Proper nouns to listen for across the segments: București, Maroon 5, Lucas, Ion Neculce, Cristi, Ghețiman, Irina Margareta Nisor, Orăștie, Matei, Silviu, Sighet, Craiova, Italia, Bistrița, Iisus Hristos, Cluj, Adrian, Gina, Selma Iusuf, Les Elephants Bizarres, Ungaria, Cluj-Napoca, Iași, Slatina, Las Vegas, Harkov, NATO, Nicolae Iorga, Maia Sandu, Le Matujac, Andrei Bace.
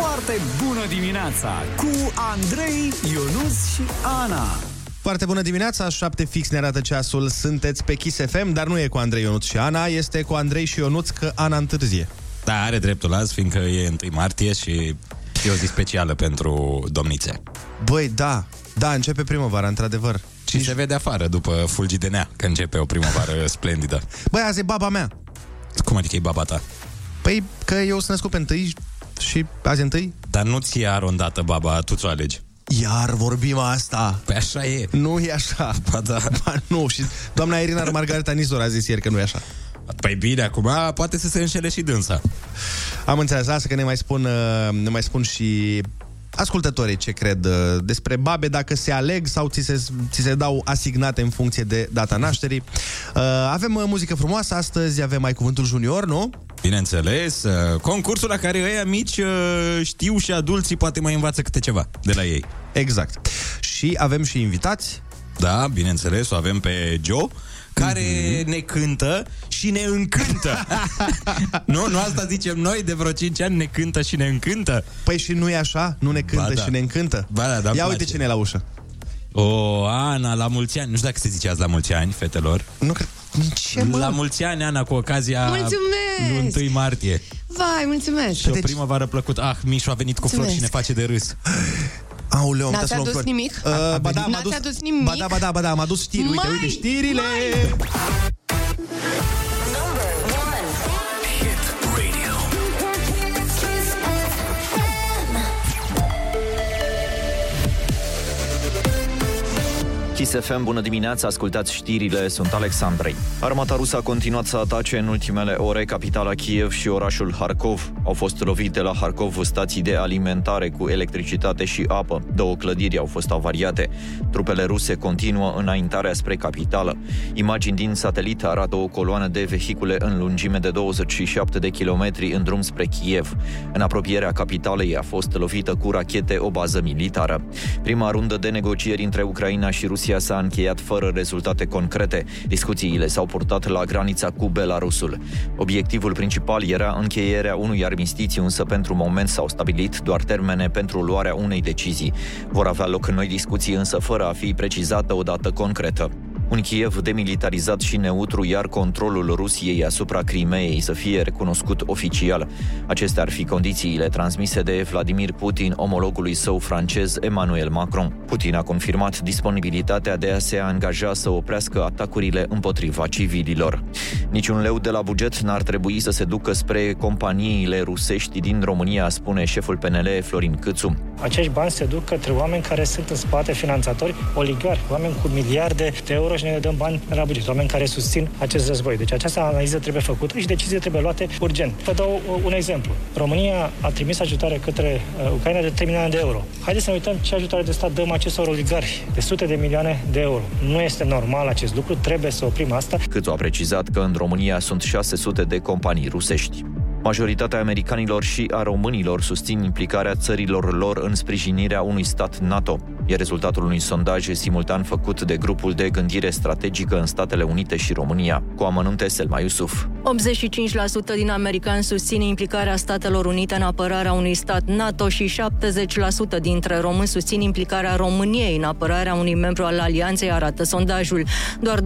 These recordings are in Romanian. Foarte bună dimineața cu Andrei, Ionuț și Ana. Foarte bună dimineața, 7 fix ne arată ceasul. Sunteți pe Kiss FM, dar nu e cu Andrei, Ionuț și Ana, este cu Andrei și Ionuț, că Ana întârzie. Da, are dreptul azi, fiindcă e 1 martie și e o zi specială pentru domnițe. Băi, da, da, începe primăvara, într-adevăr. Și se vede afară după fulgi de nea, că începe o primăvară splendidă. Băi, azi e baba mea. Cum adică e baba ta? Păi că eu sunt născut pe 1 și azi e 1. Dar nu ți e arondată baba, tu ți-o alegi. Iar vorbim asta. Păi așa e. Nu e așa. Ba da. Ba nu. Și doamna Irina Margareta Nisor a zis ieri că nu e așa. Păi bine, acum poate să se înșele și dânsa. Am înțeles, lasă că ne mai spun și ascultătorii ce cred despre babe, dacă se aleg sau ți se dau asignate în funcție de data nașterii. Avem muzică frumoasă astăzi, avem Ai Cuvântul Junior, nu? Bineînțeles, concursul la care ăia mici știu și adulții poate mai învață câte ceva de la ei. Exact. Și avem și invitați. Da, bineînțeles, o avem pe Joe, care ne cântă și ne încântă. nu asta zicem noi de vreo 5 ani, ne cântă și ne încântă. Păi și nu e așa? Nu ne cântă și ne încântă? Ba da, ia uite cine e la ușă. O, Ana, la mulți ani. Nu știu dacă se zice azi la mulți ani, fetelor. Nu cred. La mulți ani, Ana, cu ocazia 1 martie. Vai, mulțumesc. Și o primăvară plăcută. Ah, Mișu a venit cu flori și ne face de râs. Aoleu, n-ați adus nimic? Ba da, am adus știri. Uite știrile! Kiss FM, bună dimineața, ascultați știrile, sunt Alexandrei. Armata rusă a continuat să atace în ultimele ore capitala Kiev și orașul Harkov. Au fost lovite la Harkov stații de alimentare cu electricitate și apă. 2 clădiri au fost avariate. Trupele ruse continuă înaintarea spre capitală. Imagini din satelit arată o coloană de vehicule în lungime de 27 de kilometri în drum spre Kiev. În apropierea capitalei a fost lovită cu rachete o bază militară. Prima rundă de negocieri între Ucraina și Rusia s-a încheiat fără rezultate concrete. Discuțiile s-au purtat la granița cu Belarusul. Obiectivul principal era încheierea unui armistițiu, însă pentru moment s-au stabilit doar termene pentru luarea unei decizii. Vor avea loc noi discuții, însă fără a fi precizată o dată concretă. Un Kiev demilitarizat și neutru, iar controlul Rusiei asupra Crimeei să fie recunoscut oficial. Acestea ar fi condițiile transmise de Vladimir Putin omologului său francez Emmanuel Macron. Putin a confirmat disponibilitatea de a se angaja să oprească atacurile împotriva civililor. Niciun leu de la buget n-ar trebui să se ducă spre companiile rusești din România, spune șeful PNL Florin Câțu. Acești bani se duc către oameni care sunt în spate, finanțatori, oligari, oameni cu miliarde de euro și ne dăm bani la buget, oameni care susțin acest război. Deci această analiză trebuie făcută și decizii trebuie luate urgent. Vă dau un exemplu. România a trimis ajutare către Ucraina de 3 milioane de euro. Haideți să ne uităm ce ajutare de stat dăm acestor oligari de sute de milioane de euro. Nu este normal acest lucru, trebuie să oprim asta. Cât a precizat că în România sunt 600 de companii rusești. Majoritatea americanilor și a românilor susțin implicarea țărilor lor în sprijinirea unui stat NATO. E rezultatul unui sondaj simultan făcut de grupul de gândire strategică în Statele Unite și România. Cu amănunte, Selma Iusuf. 85% din americani susțin implicarea Statelor Unite în apărarea unui stat NATO și 70% dintre români susțin implicarea României în apărarea unui membru al alianței, arată sondajul. Doar 27%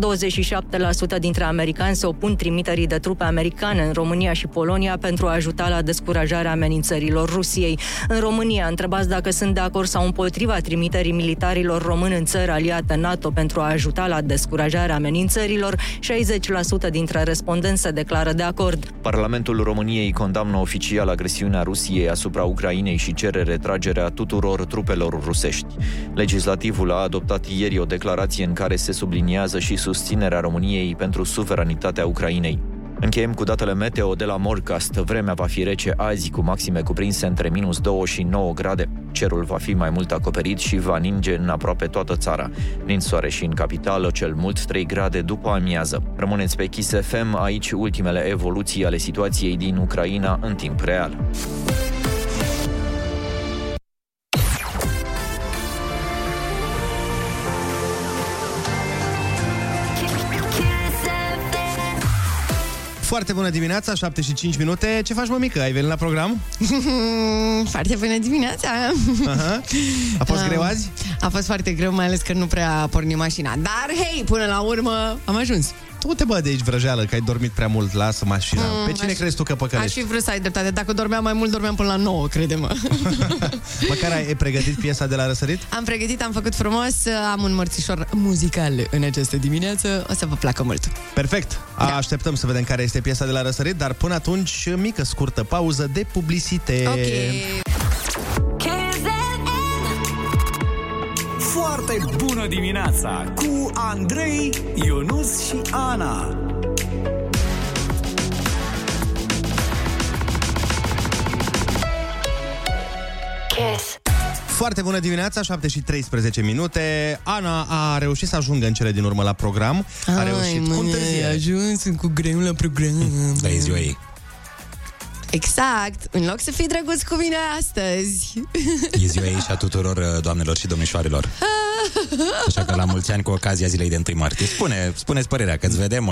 dintre americani se opun trimiterii de trupe americane în România și Polonia pentru a ajuta la descurajarea amenințărilor Rusiei. În România, întrebați dacă sunt de acord sau împotriva trimiterii militarilor români în țări aliate NATO pentru a ajuta la descurajarea amenințărilor, 60% dintre respondenți se declară de acord. Parlamentul României condamnă oficial agresiunea Rusiei asupra Ucrainei și cere retragerea tuturor trupelor rusești. Legislativul a adoptat ieri o declarație în care se subliniază și susținerea României pentru suveranitatea Ucrainei. Încheiem cu datele meteo de la Morcast. Vremea va fi rece azi, cu maxime cuprinse între -2 și 9 grade. Cerul va fi mai mult acoperit și va ninge în aproape toată țara. Ninsoare și în capitală, cel mult 3 grade după amiază. Rămâneți pe Kiss FM, aici ultimele evoluții ale situației din Ucraina în timp real. Foarte bună dimineața, 7 și 5 minute. Ce faci, mămică? Ai venit la program? Foarte bună dimineața. Aha. A fost greu azi? A fost foarte greu, mai ales că nu prea porni mașina. Dar, hei, până la urmă am ajuns. Tu te bă de aici, vrăjeală, că ai dormit prea mult, lasă mașina. Pe cine crezi tu că păcălești? Aș fi vrut să ai dreptate. Dacă dormeam mai mult, dormeam până la 9, crede-mă. Măcar ai pregătit piesa de la răsărit? Am pregătit, am făcut frumos, am un mărțișor muzical în această dimineață, o să vă placă mult. Perfect! Da. Așteptăm să vedem care este piesa de la răsărit, dar până atunci, mică, scurtă pauză de publicitate. Okay. Foarte bună dimineața cu Andrei, Ionuț și Ana. Kiss. Foarte bună dimineața, 7 și 13 minute. Ana a reușit să ajungă în cele din urmă la program. A reușit cu întârziere. A ajuns cu greu la program. Da, e ziua ei. Exact, în loc să fii drăguț cu mine astăzi. E ziua ei și a tuturor doamnelor și domnișoarelor. Așa că la mulți ani cu ocazia zilei de 1 martie. Spune-ți părerea, că îți vedem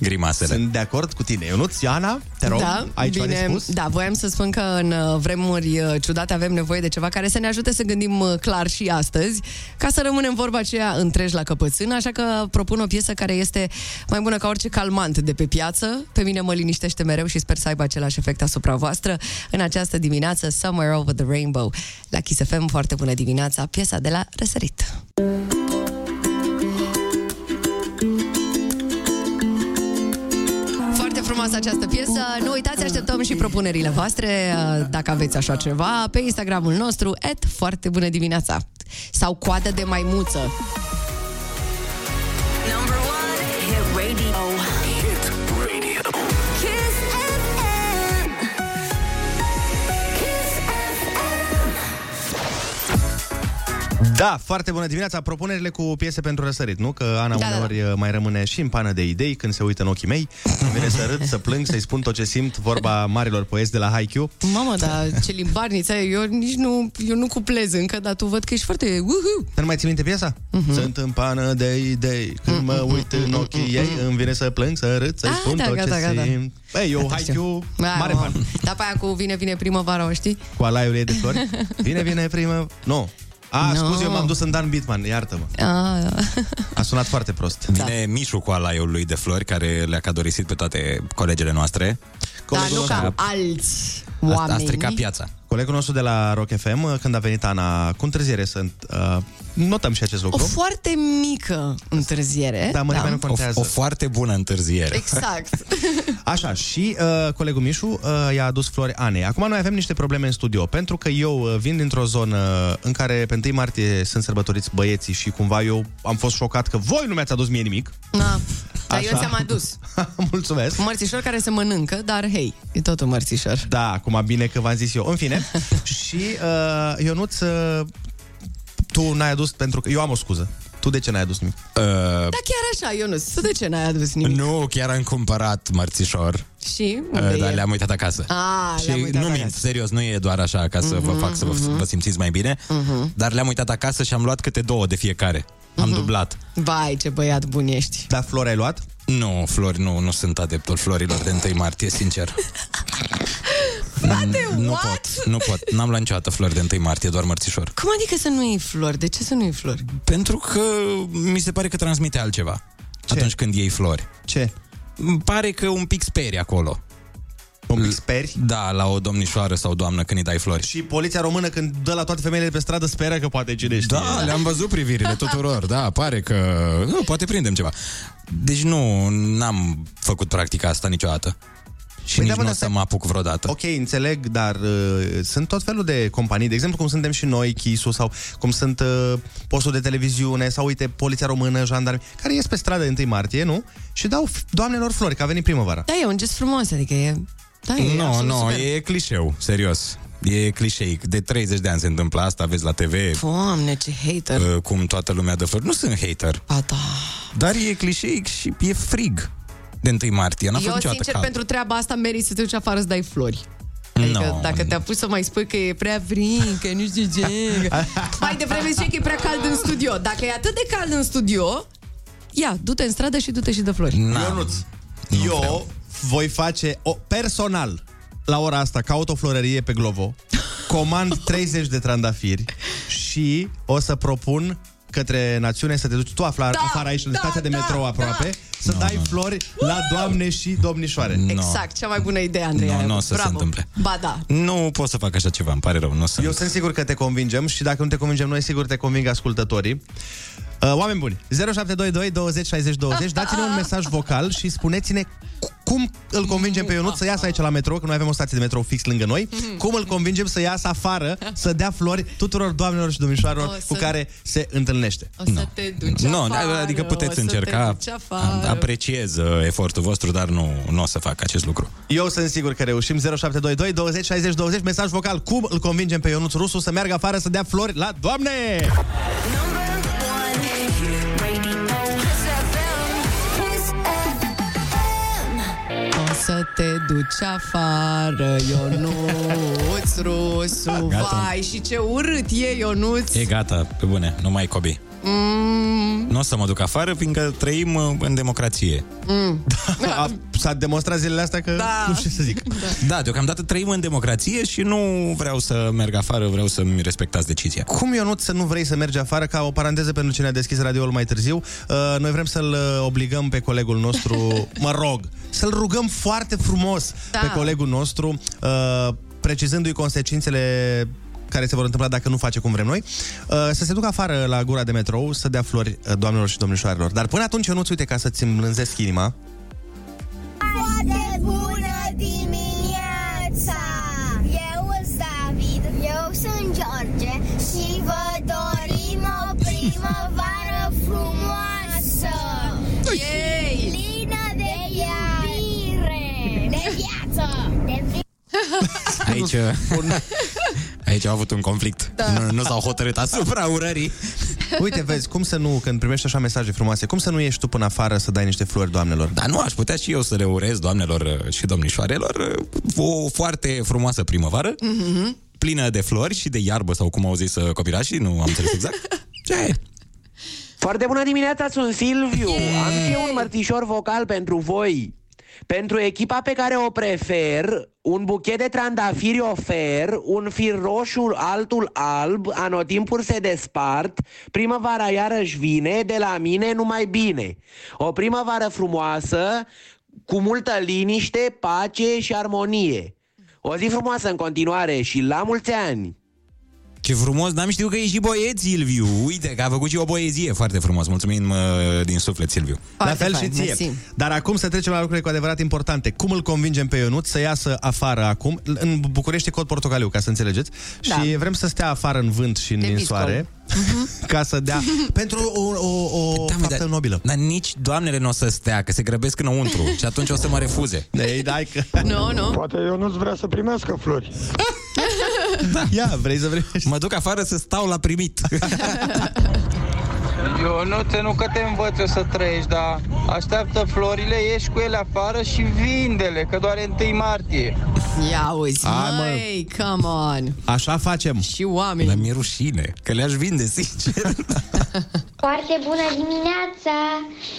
grimasele. Sunt de acord cu tine, Ionuț, Ana, te rog, da, ai ceva de spus? Da, voiam să spun că în vremuri ciudate avem nevoie de ceva care să ne ajute să gândim clar și astăzi, ca să rămânem vorba aceea întregi la căpățână. Așa că propun o piesă care este mai bună ca orice calmant de pe piață. Pe mine mă liniștește mereu și sper să aibă același efect asupra voastră. În această dimineață, Somewhere Over the Rainbow la Kiss FM. Foarte bună dimineața, piesa de la răsărit. Foarte frumoasă această piesă. Nu uitați, așteptăm și propunerile voastre, dacă aveți așa ceva, pe Instagramul nostru @foartebunădimineața sau coadă de maimuță. Da, foarte bună dimineața. Propunerile cu piese pentru răsărit, nu? Că Ana uneori mai rămâne și în pană de idei când se uită în ochii mei. Îmi vine să râd, să plâng, să-i spun tot ce simt, vorba marilor poeți de la Haikyuu. Mamă, dar ce limbarniță ai, eu nu cuplez încă, dar tu văd că ești foarte... Dar nu mai ții minte piesa? Sunt în pană de idei, când mă uit în ochii ei, îmi vine să plâng, să râd, să-i spun tot ce simt. Ei, eu Haikyuu, mare fan. Dar pe aia cu vine primăvara, o știi? Cu alaiul ei de flori? Vine primăvara... Nu. Scuze, eu m-am dus în Dan Bitman, iartă-mă. A sunat foarte prost. Vine Mișu cu alaiul lui de flori, care le-a cadorisit pe toate colegele noastre. Colegul nostru, nu ca alți oameni. A stricat piața. Colegul nostru de la Rock FM, când a venit Ana cu întârziere, notăm și acest lucru. O foarte mică întârziere. Da, nu contează. O foarte bună întârziere. Exact. Așa, și colegul Mișu i-a adus flori Anei. Acum noi avem niște probleme în studio, pentru că eu vin dintr-o zonă în care pe 1 martie sunt sărbătoriți băieții și cumva eu am fost șocat că voi nu mi-ați adus mie nimic. Dar eu ți-am adus. Mulțumesc. Un mărțișor care se mănâncă, dar hei, e tot un mărțișor. Da, acum bine că v-am zis eu. În fine. Și Ionuț, tu n-ai adus pentru că... Eu am o scuză. Tu de ce n-ai adus nimic? Da, chiar așa, Ionuț, tu de ce n-ai adus nimic? Nu, chiar am cumpărat mărțișor. Și? Dar le-am uitat acasă. Și nu mint, serios, nu e doar așa ca să vă fac să vă simțiți mai bine. Dar le-am uitat acasă și am luat câte 2 de fiecare. Am dublat. Vai, ce băiat bun ești. Dar flori ai luat? Nu, flori nu sunt adeptul florilor de 1 martie, sincer. Frate, nu pot, n-am luat niciodată flori de 1 martie, doar mărțișor. Cum adică să nu iei flori? De ce să nu iei flori? Pentru că mi se pare că transmite altceva. Ce? Atunci când iei flori. Ce? Îmi pare că un pic speri acolo. Un pic speri? Da, la o domnișoară sau doamnă când îi dai flori. Și poliția română când dă la toate femeile de pe stradă speră că poate cine știe. Da, le-am văzut privirile tuturor, da, pare că... Nu, poate prindem ceva. Deci n-am făcut practica asta niciodată. Și păi nici nu o să mă apuc vreodată. Ok, înțeleg, dar sunt tot felul de companii. De exemplu, cum suntem și noi, Kiss-ul, sau cum sunt postul de televiziune, sau uite, poliția română, jandarmi, care ies pe stradă de 1 martie, nu? Și dau doamnelor flori, că a venit primăvara. Da, e un gest frumos, adică e... Nu, e clișeu, serios. E clișeic. De 30 de ani se întâmplă asta, vezi la TV. Doamne, ce hater. Cum toată lumea dă flori. Nu sunt hater. Dar e clișeic și e frig de 1 martie. Eu, sincer, pentru treaba asta meriți să te duci afară să dai flori. Adică dacă te-a pus să mai spui că e prea frig, că nu știu ce... Mai devreme zice că e prea cald în studio. Dacă e atât de cald în studio, ia, du-te în stradă și du-te și dă flori. Eu voi face personal la ora asta, caut o florărie pe Glovo, comand 30 de trandafiri și o să propun către națiune să te duci tu afară aici, în stația de metrou aproape, să dai flori la doamne și domnișoare. Exact, cea mai bună idee, Andreea. Nu, o să se întâmple. Ba da. Nu pot să fac așa ceva, îmi pare rău. Eu sunt sigur că te convingem și dacă nu te convingem noi, sigur te conving ascultătorii. Oameni buni, 0722 20 60 20, dați-ne un mesaj vocal și spuneți-ne cum îl convingem pe Ionuț să iasă aici la metrou, că noi avem o stație de metrou fix lângă noi, cum îl convingem să iasă afară, să dea flori tuturor doamnelor și domnișoarelor cu care se întâlnește. O să te duci afară, adică puteți încerca, apreciez efortul vostru, dar nu o să fac acest lucru. Eu sunt sigur că reușim. 0722 20 60 20, mesaj vocal, cum îl convingem pe Ionuț Rusu să meargă afară, să dea flori la doamne! Să te duci afară, Ionuț Rusu. Vai, și ce urât e, Ionuț. E gata, pe bune, nu mai cobi. Nu o să mă duc afară, fiindcă trăim în democrație. S-a demonstrat zilele astea că nu știu ce să zic. Da, deocamdată trăim în democrație și nu vreau să merg afară, vreau să-mi respectați decizia. Cum, Ionuț, să nu vrei să mergi afară? Ca o paranteză pentru cine a deschis radioul mai târziu, noi vrem să-l obligăm pe colegul nostru, mă rog, să-l rugăm foarte frumos pe colegul nostru, precizându-i consecințele care se vor întâmpla dacă nu face cum vrem noi, să se ducă afară la gura de metrou, să dea flori doamnelor și domnișoarelor. Dar până atunci, eu nu-ți uite, ca să-ți îmblânzesc inima. Foarte bună dimineața! Eu sunt David, eu sunt George și vă dorim o primăvară frumoasă! Yay! Lină de iubire! De viață! De viață! Aici au avut un conflict. Nu s-au hotărât asupra urării. Uite, vezi, cum să nu, când primești așa mesaje frumoase, cum să nu ieși tu până afară să dai niște flori doamnelor? Dar nu aș putea și eu să le urez doamnelor și domnișoarelor o foarte frumoasă primăvară, plină de flori și de iarbă, sau cum au zis copilașii, nu am înțeles exact. Ce? Foarte bună dimineața, sunt Silviu. Am și eu un mărțișor vocal pentru voi. Pentru echipa pe care o prefer, un buchet de trandafiri ofer, un fir roșu, altul alb, anotimpuri se despart, primăvara iarăși vine, de la mine numai bine. O primăvară frumoasă, cu multă liniște, pace și armonie. O zi frumoasă în continuare și la mulți ani! Ce frumos, n-am știut că e și boiet, Silviu. Uite, că a făcut și o poezie foarte frumos. Mulțumim din suflet, Silviu. Foarte la fel fain, și ție. Mersi. Dar acum să trecem la lucrurile cu adevărat importante. Cum îl convingem pe Ionuț să iasă afară acum? În București e cod portocaliu, ca să înțelegeți. Da. Și vrem să stea afară în vânt și în soare. Ca să dea pentru o faptă nobilă. Dar nici doamnele nu o să stea, că se grăbesc înăuntru și atunci o să mă refuze. Poate Ionuț vrea să primească flori. Ia, vrei să primești? Mă duc afară să stau la primit. Ionuțe, nu că te învăț eu să trăiești, dar așteaptă florile, ieși cu ele afară și vinde-le, că doar e 1 martie. Ia uzi, măi, come on. Așa facem. Și oameni. Dar mi-e rușine, că le-aș vinde, sincer. Foarte bună dimineața!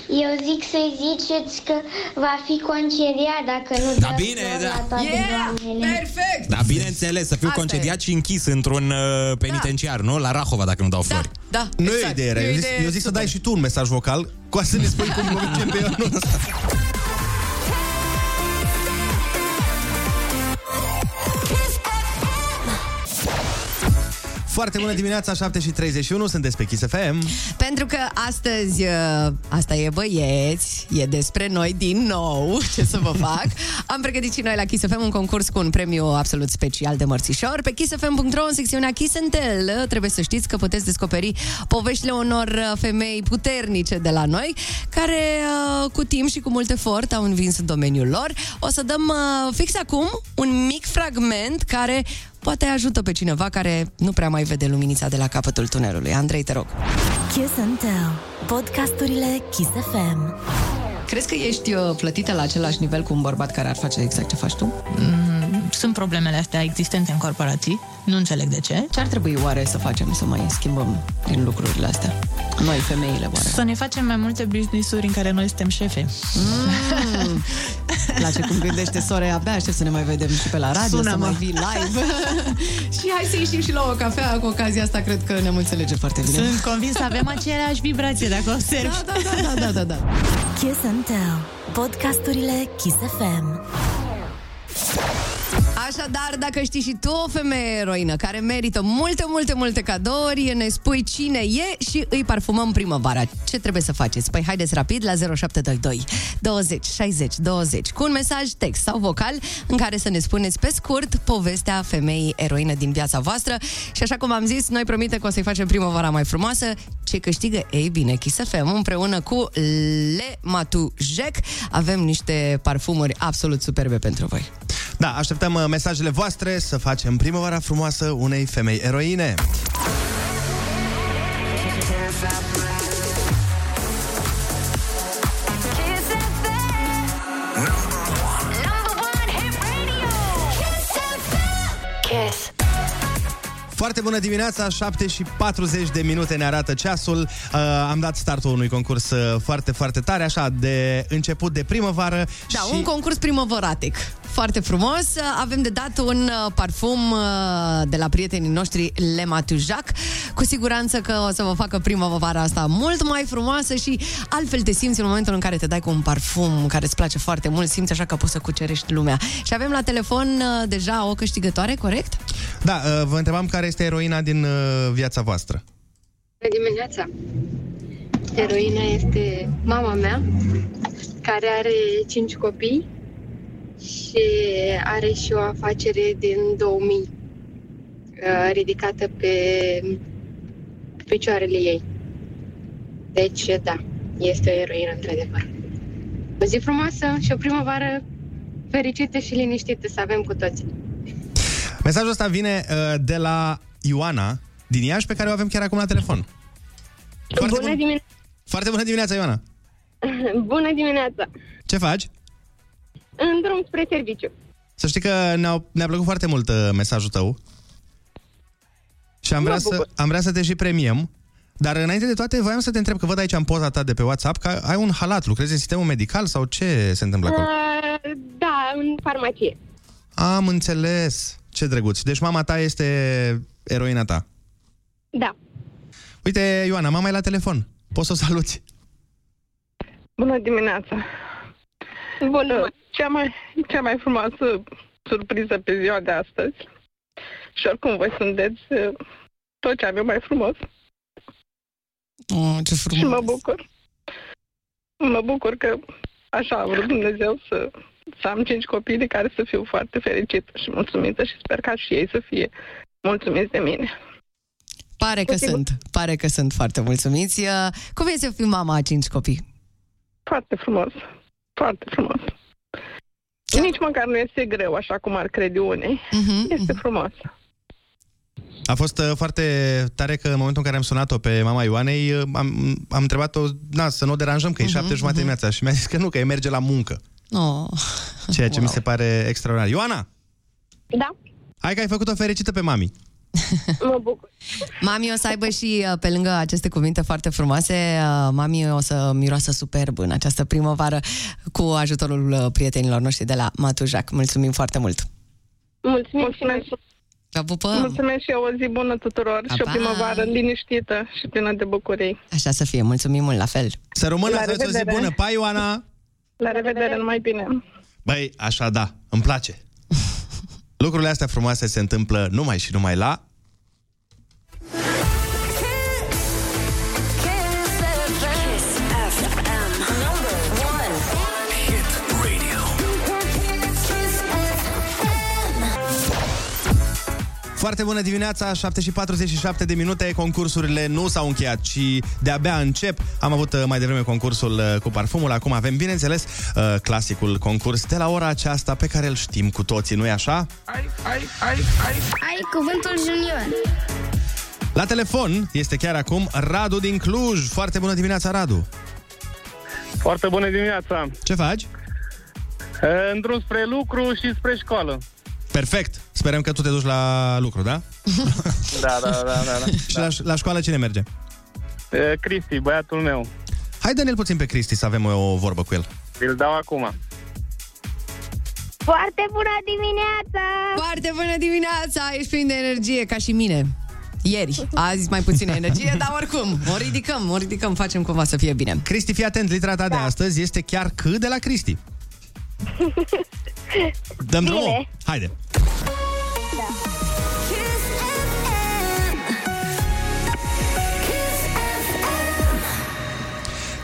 Eu zic să-i ziceți că va fi concediat dacă nu... Da, bine, da! Perfect! Da, bineînțeles, să fiu concediat și închis într-un penitenciar, nu? La Rahova, dacă nu dau flori. Da, nu exact. E ideea. Eu zic să dai și tu un mesaj vocal, ca să ne spui cum convingem pe Ionuț. Foarte bună dimineața, 7:31, sunteți pe Kiss FM. Pentru că astăzi, asta e băieți, e despre noi din nou, ce să vă fac. Am pregătit și noi la Kiss FM un concurs cu un premiu absolut special de mărțișor. Pe kissfm.ro, în secțiunea Kiss and Tell, trebuie să știți că puteți descoperi poveștile unor femei puternice de la noi, care cu timp și cu mult efort au învins în domeniul lor. O să dăm fix acum un mic fragment care... poate ajută pe cineva care nu prea mai vede luminița de la capătul tunelului. Andrei, te rog. Kiss and Tell. Podcasturile Kiss FM. Crezi că ești plătită la același nivel cu un bărbat care ar face exact ce faci tu? Sunt problemele astea existente în corporații. Nu înțeleg de ce. Ce ar trebui oare să facem să mai schimbăm prin lucrurile astea? Noi, femeile, oare? Să ne facem mai multe business-uri în care noi suntem șefe. place cum gândește sora, abia aștept să ne mai vedem și pe la radio, să mai vii live. Și hai să ieșim și la o cafea, cu ocazia asta cred că ne-am înțelege foarte bine. Sunt convins că avem aceeași vibrație, dacă observi. Da. Kiss and Tell, podcasturile Kiss FM. Așadar, dacă știi și tu o femeie eroină care merită multe cadouri, ne spui cine e și îi parfumăm primăvara. Ce trebuie să faceți? Păi haideți rapid la 0722 20 60 20, cu un mesaj text sau vocal în care să ne spuneți pe scurt povestea femeii eroine din viața voastră. Și așa cum am zis, noi promitem că o să-i facem primăvara mai frumoasă. Ce câștigă? Ei bine, Kiss FM împreună cu Le Matujac. Avem niște parfumuri absolut superbe pentru voi. Da, așteptăm mesajele voastre să facem primăvara frumoasă unei femei eroine. Foarte bună dimineața, 7:40 ne arată ceasul. Am dat startul unui concurs foarte tare, așa, de început de primăvară. Da, și... un concurs primăvăratic. Foarte frumos. Avem de dat un parfum de la prietenii noștri, Le Matujac. Cu siguranță că o să vă facă primăvara asta mult mai frumoasă și altfel te simți în momentul în care te dai cu un parfum care îți place foarte mult, simți așa că poți să cucerești lumea. Și avem la telefon deja o câștigătoare, corect? Da, vă întrebam care este eroina din viața voastră. Bună dimineața! Eroina este mama mea, care are 5 copii și are și o afacere din 2000 ridicată pe picioarele ei. Deci, da, este o eroină într-adevăr. O zi frumoasă și o primăvară fericită și liniștită să avem cu toții. Mesajul ăsta vine de la Ioana din Iași, pe care o avem chiar acum la telefon. Foarte bună dimineața, Ioana! Bună dimineața! Ce faci? În drum spre serviciu. Să știi că ne-a plăcut foarte mult mesajul tău. Și am vrea să te și premiem. Dar înainte de toate, voiam să te întreb, că văd aici în poza ta de pe WhatsApp că ai un halat. Lucrezi în sistemul medical sau ce se întâmplă acolo? Da, în farmacie. Am înțeles. Ce drăguț. Deci mama ta este eroina ta. Da. Uite, Ioana, mama e la telefon. Poți să o saluți. Bună dimineața. Bună. Cea mai frumoasă surpriză pe ziua de astăzi. Și oricum voi sunteți tot ce am eu mai frumos. Oh, ce frumos. Și mă bucur. Mă bucur că așa a vrut Dumnezeu să am 5 copii de care să fiu foarte fericită și mulțumită și sper ca și ei să fie mulțumiți de mine. Pare că sunt foarte mulțumiți. Cum e să fii mama a 5 copii? Foarte frumos. Da. Nici măcar nu este greu, așa cum ar crede unei. Este frumos. A fost foarte tare că în momentul în care am sunat-o pe mama Ioanei, am întrebat-o să nu o deranjăm, că e 7:30 dimineața, și mi-a zis că nu, că e merge la muncă. Oh. Ceea ce mi se pare extraordinar. Ioana! Da? Hai că ai făcut-o fericită pe mami. Mă bucur. Mami o să aibă și, pe lângă aceste cuvinte foarte frumoase, mami o să miroasă superb în această primăvară cu ajutorul prietenilor noștri de la Matujac. Mulțumim foarte mult! Mulțumim. Mulțumesc și eu, o zi bună tuturor. Pa, și o primăvară liniștită și plină de bucurii. Așa să fie, mulțumim mult, la fel. Să rămână, să aveți o zi bună, pa, Ioana! La revedere, numai bine. Băi, așa da, îmi place. Lucrurile astea frumoase se întâmplă numai și numai la... Foarte bună dimineața, 7:47, concursurile nu s-au încheiat, ci de-abia încep. Am avut mai devreme concursul cu parfumul, acum avem, bineînțeles, clasicul concurs de la ora aceasta pe care îl știm cu toții, nu-i așa? Ai cuvântul junior. La telefon este chiar acum Radu din Cluj. Foarte bună dimineața, Radu! Foarte bună dimineața! Ce faci? În drum spre lucru și spre școală. Perfect! Sperăm că tu te duci la lucru, da? Da. Și la școală cine merge? Cristi, băiatul meu. Hai, dă-ne-l puțin pe Cristi să avem o vorbă cu el. Îl dau acum. Foarte bună dimineața! Foarte bună dimineața! Ești plin de energie, ca și mine. Ieri, azi mai puțină energie, dar oricum, o ridicăm, facem cumva să fie bine. Cristi, fii atent, litera ta de astăzi este chiar C de la Cristi. Dăm drumul? Haide!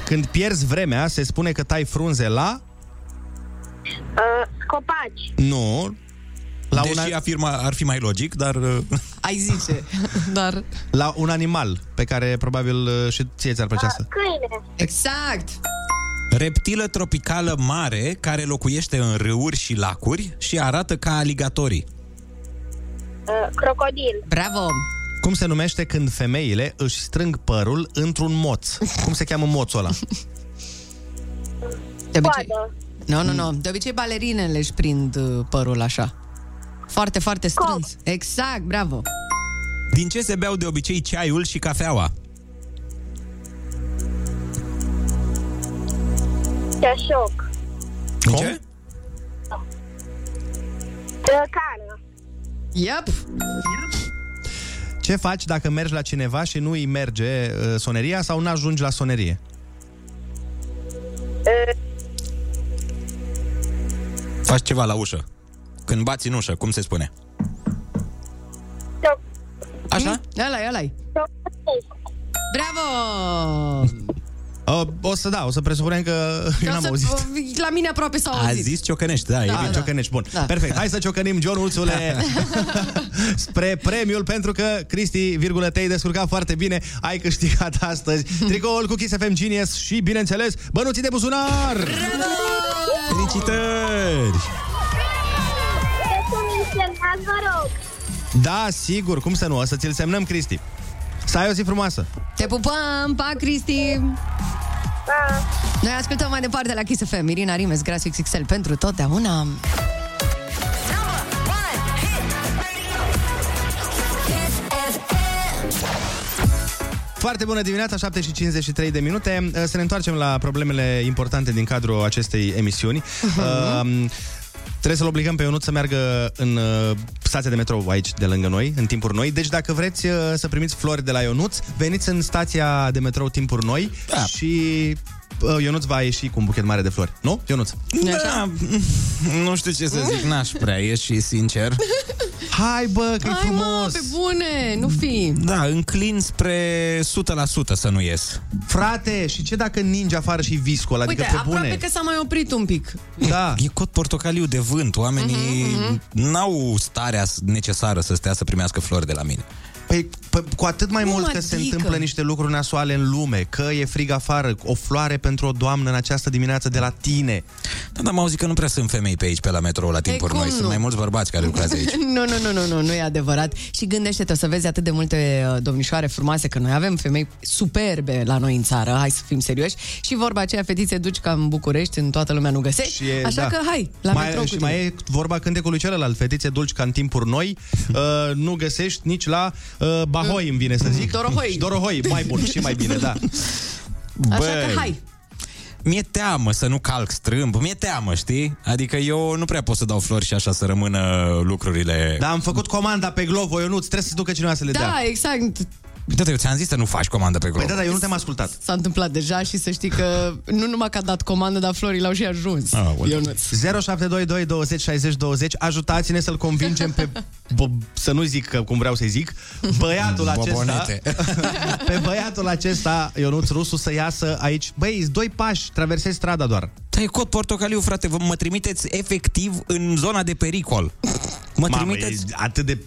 Când pierzi vremea, se spune că tai frunze la... copaci. Nu. La deși una... afirma, ar fi mai logic, dar... Ai zice, dar... La un animal, pe care probabil și ție ți-ar plăcea să... Câine. Exact. Reptilă tropicală mare, care locuiește în râuri și lacuri și arată ca aligatorii. Crocodil. Bravo! Cum se numește când femeile își strâng părul într-un moț? Cum se cheamă moțul ăla? De obicei... Nu. De obicei balerinele își prind părul așa. Foarte, foarte strâns. Cop. Exact, bravo. Din ce se beau de obicei ceaiul și cafeaua? Ceașoc. Din ce? Cană. Yep. Ce faci dacă mergi la cineva și nu îi merge soneria sau nu ajungi la sonerie? Faci ceva la ușă. Când bați în ușă, cum se spune? Așa? Ăla-i. Bravo! O să presupunem că eu n-am auzit. La mine aproape s-au auzit. A zis ciocănești, da. Ciocănești, bun. Da. Perfect, hai să ciocănim, John, urțule, spre premiul, pentru că, Cristi, te-ai descurcat foarte bine, ai câștigat astăzi tricoul cu Kiss FM Genius și, bineînțeles, bănuții de buzunar! Felicitări! Da, sigur, cum să nu, o să ți-l semnăm, Cristi. Să ai o zi frumoasă! Te pupăm! Pa, Cristi! Pa! Noi ascultăm mai departe la Kiss FM. Irina Rimes, Grasul XXL, pentru totdeauna! Foarte bună dimineața, 7:53 de minute. Să ne întoarcem la problemele importante din cadrul acestei emisiuni. Trebuie să-l obligăm pe Ionuț să meargă în stația de metrou aici, de lângă noi, în timpuri noi. Deci dacă vreți să primiți flori de la Ionuț, veniți în stația de metrou timpuri noi și Ionuț va ieși cu un buchet mare de flori. Nu, Ionuț? Da, nu știu ce să zic, n-aș prea ieși, sincer. Hai, bă, că e frumos! Mă, pe bune, nu fi! Da, înclin spre 100% să nu ies. Frate, și ce dacă ninge afară și viscol? Adică, uite, pe bune. Aproape că s-a mai oprit un pic. Da. E cod portocaliu de vânt. Oamenii n-au starea necesară să stea să primească flori de la mine. Păi, cu atât mai mult că se întâmplă niște lucruri nasoale în lume, că e frig afară, o floare pentru o doamnă în această dimineață de la tine. Da, dar m-au zis că nu prea sunt femei pe aici, pe la metrou, la timpuri noi. Sunt mai mulți bărbați care lucrează aici. Nu e adevărat. Și gândește-te, o să vezi atât de multe domnișoare frumoase, că noi avem femei superbe la noi în țară, hai să fim serioși. Și vorba aceea, fetițe, duci ca în București, în toată lumea nu găsești, e, așa că hai, la metrou cu tine. Mai e vorba cântecului celălalt, fetițe dulci ca în timpuri noi, nu găsești nici la... Bahoi îmi vine să zic. Dorohoi, mai bun și mai bine, da. Așa că hai. Mi-e teamă să nu calc strâmb, mi-e teamă, știi? Adică eu nu prea pot să dau flori și așa să rămână lucrurile. Dar am făcut comanda pe Glovo, Ionuț, trebuie să ducă cineva să le dea. Da, exact. Uite, eu ți-am zis să nu faci comandă pe Glovo. Păi da, eu nu te-am ascultat. S-a întâmplat deja și să știi că nu numai că a dat comandă, dar florii l-au și ajuns. 0722 20 60 20. Ajutați-ne să-l convingem pe... să nu zic cum vreau să-i zic. Băiatul acesta... pe băiatul acesta, Ionuț Rusu, să iasă aici. Băi, 2 pași, traversezi strada doar. Da, e cod portocaliu, frate. Vă mă trimiteți efectiv în zona de pericol. Mă trimiteți... Mamă, atât de...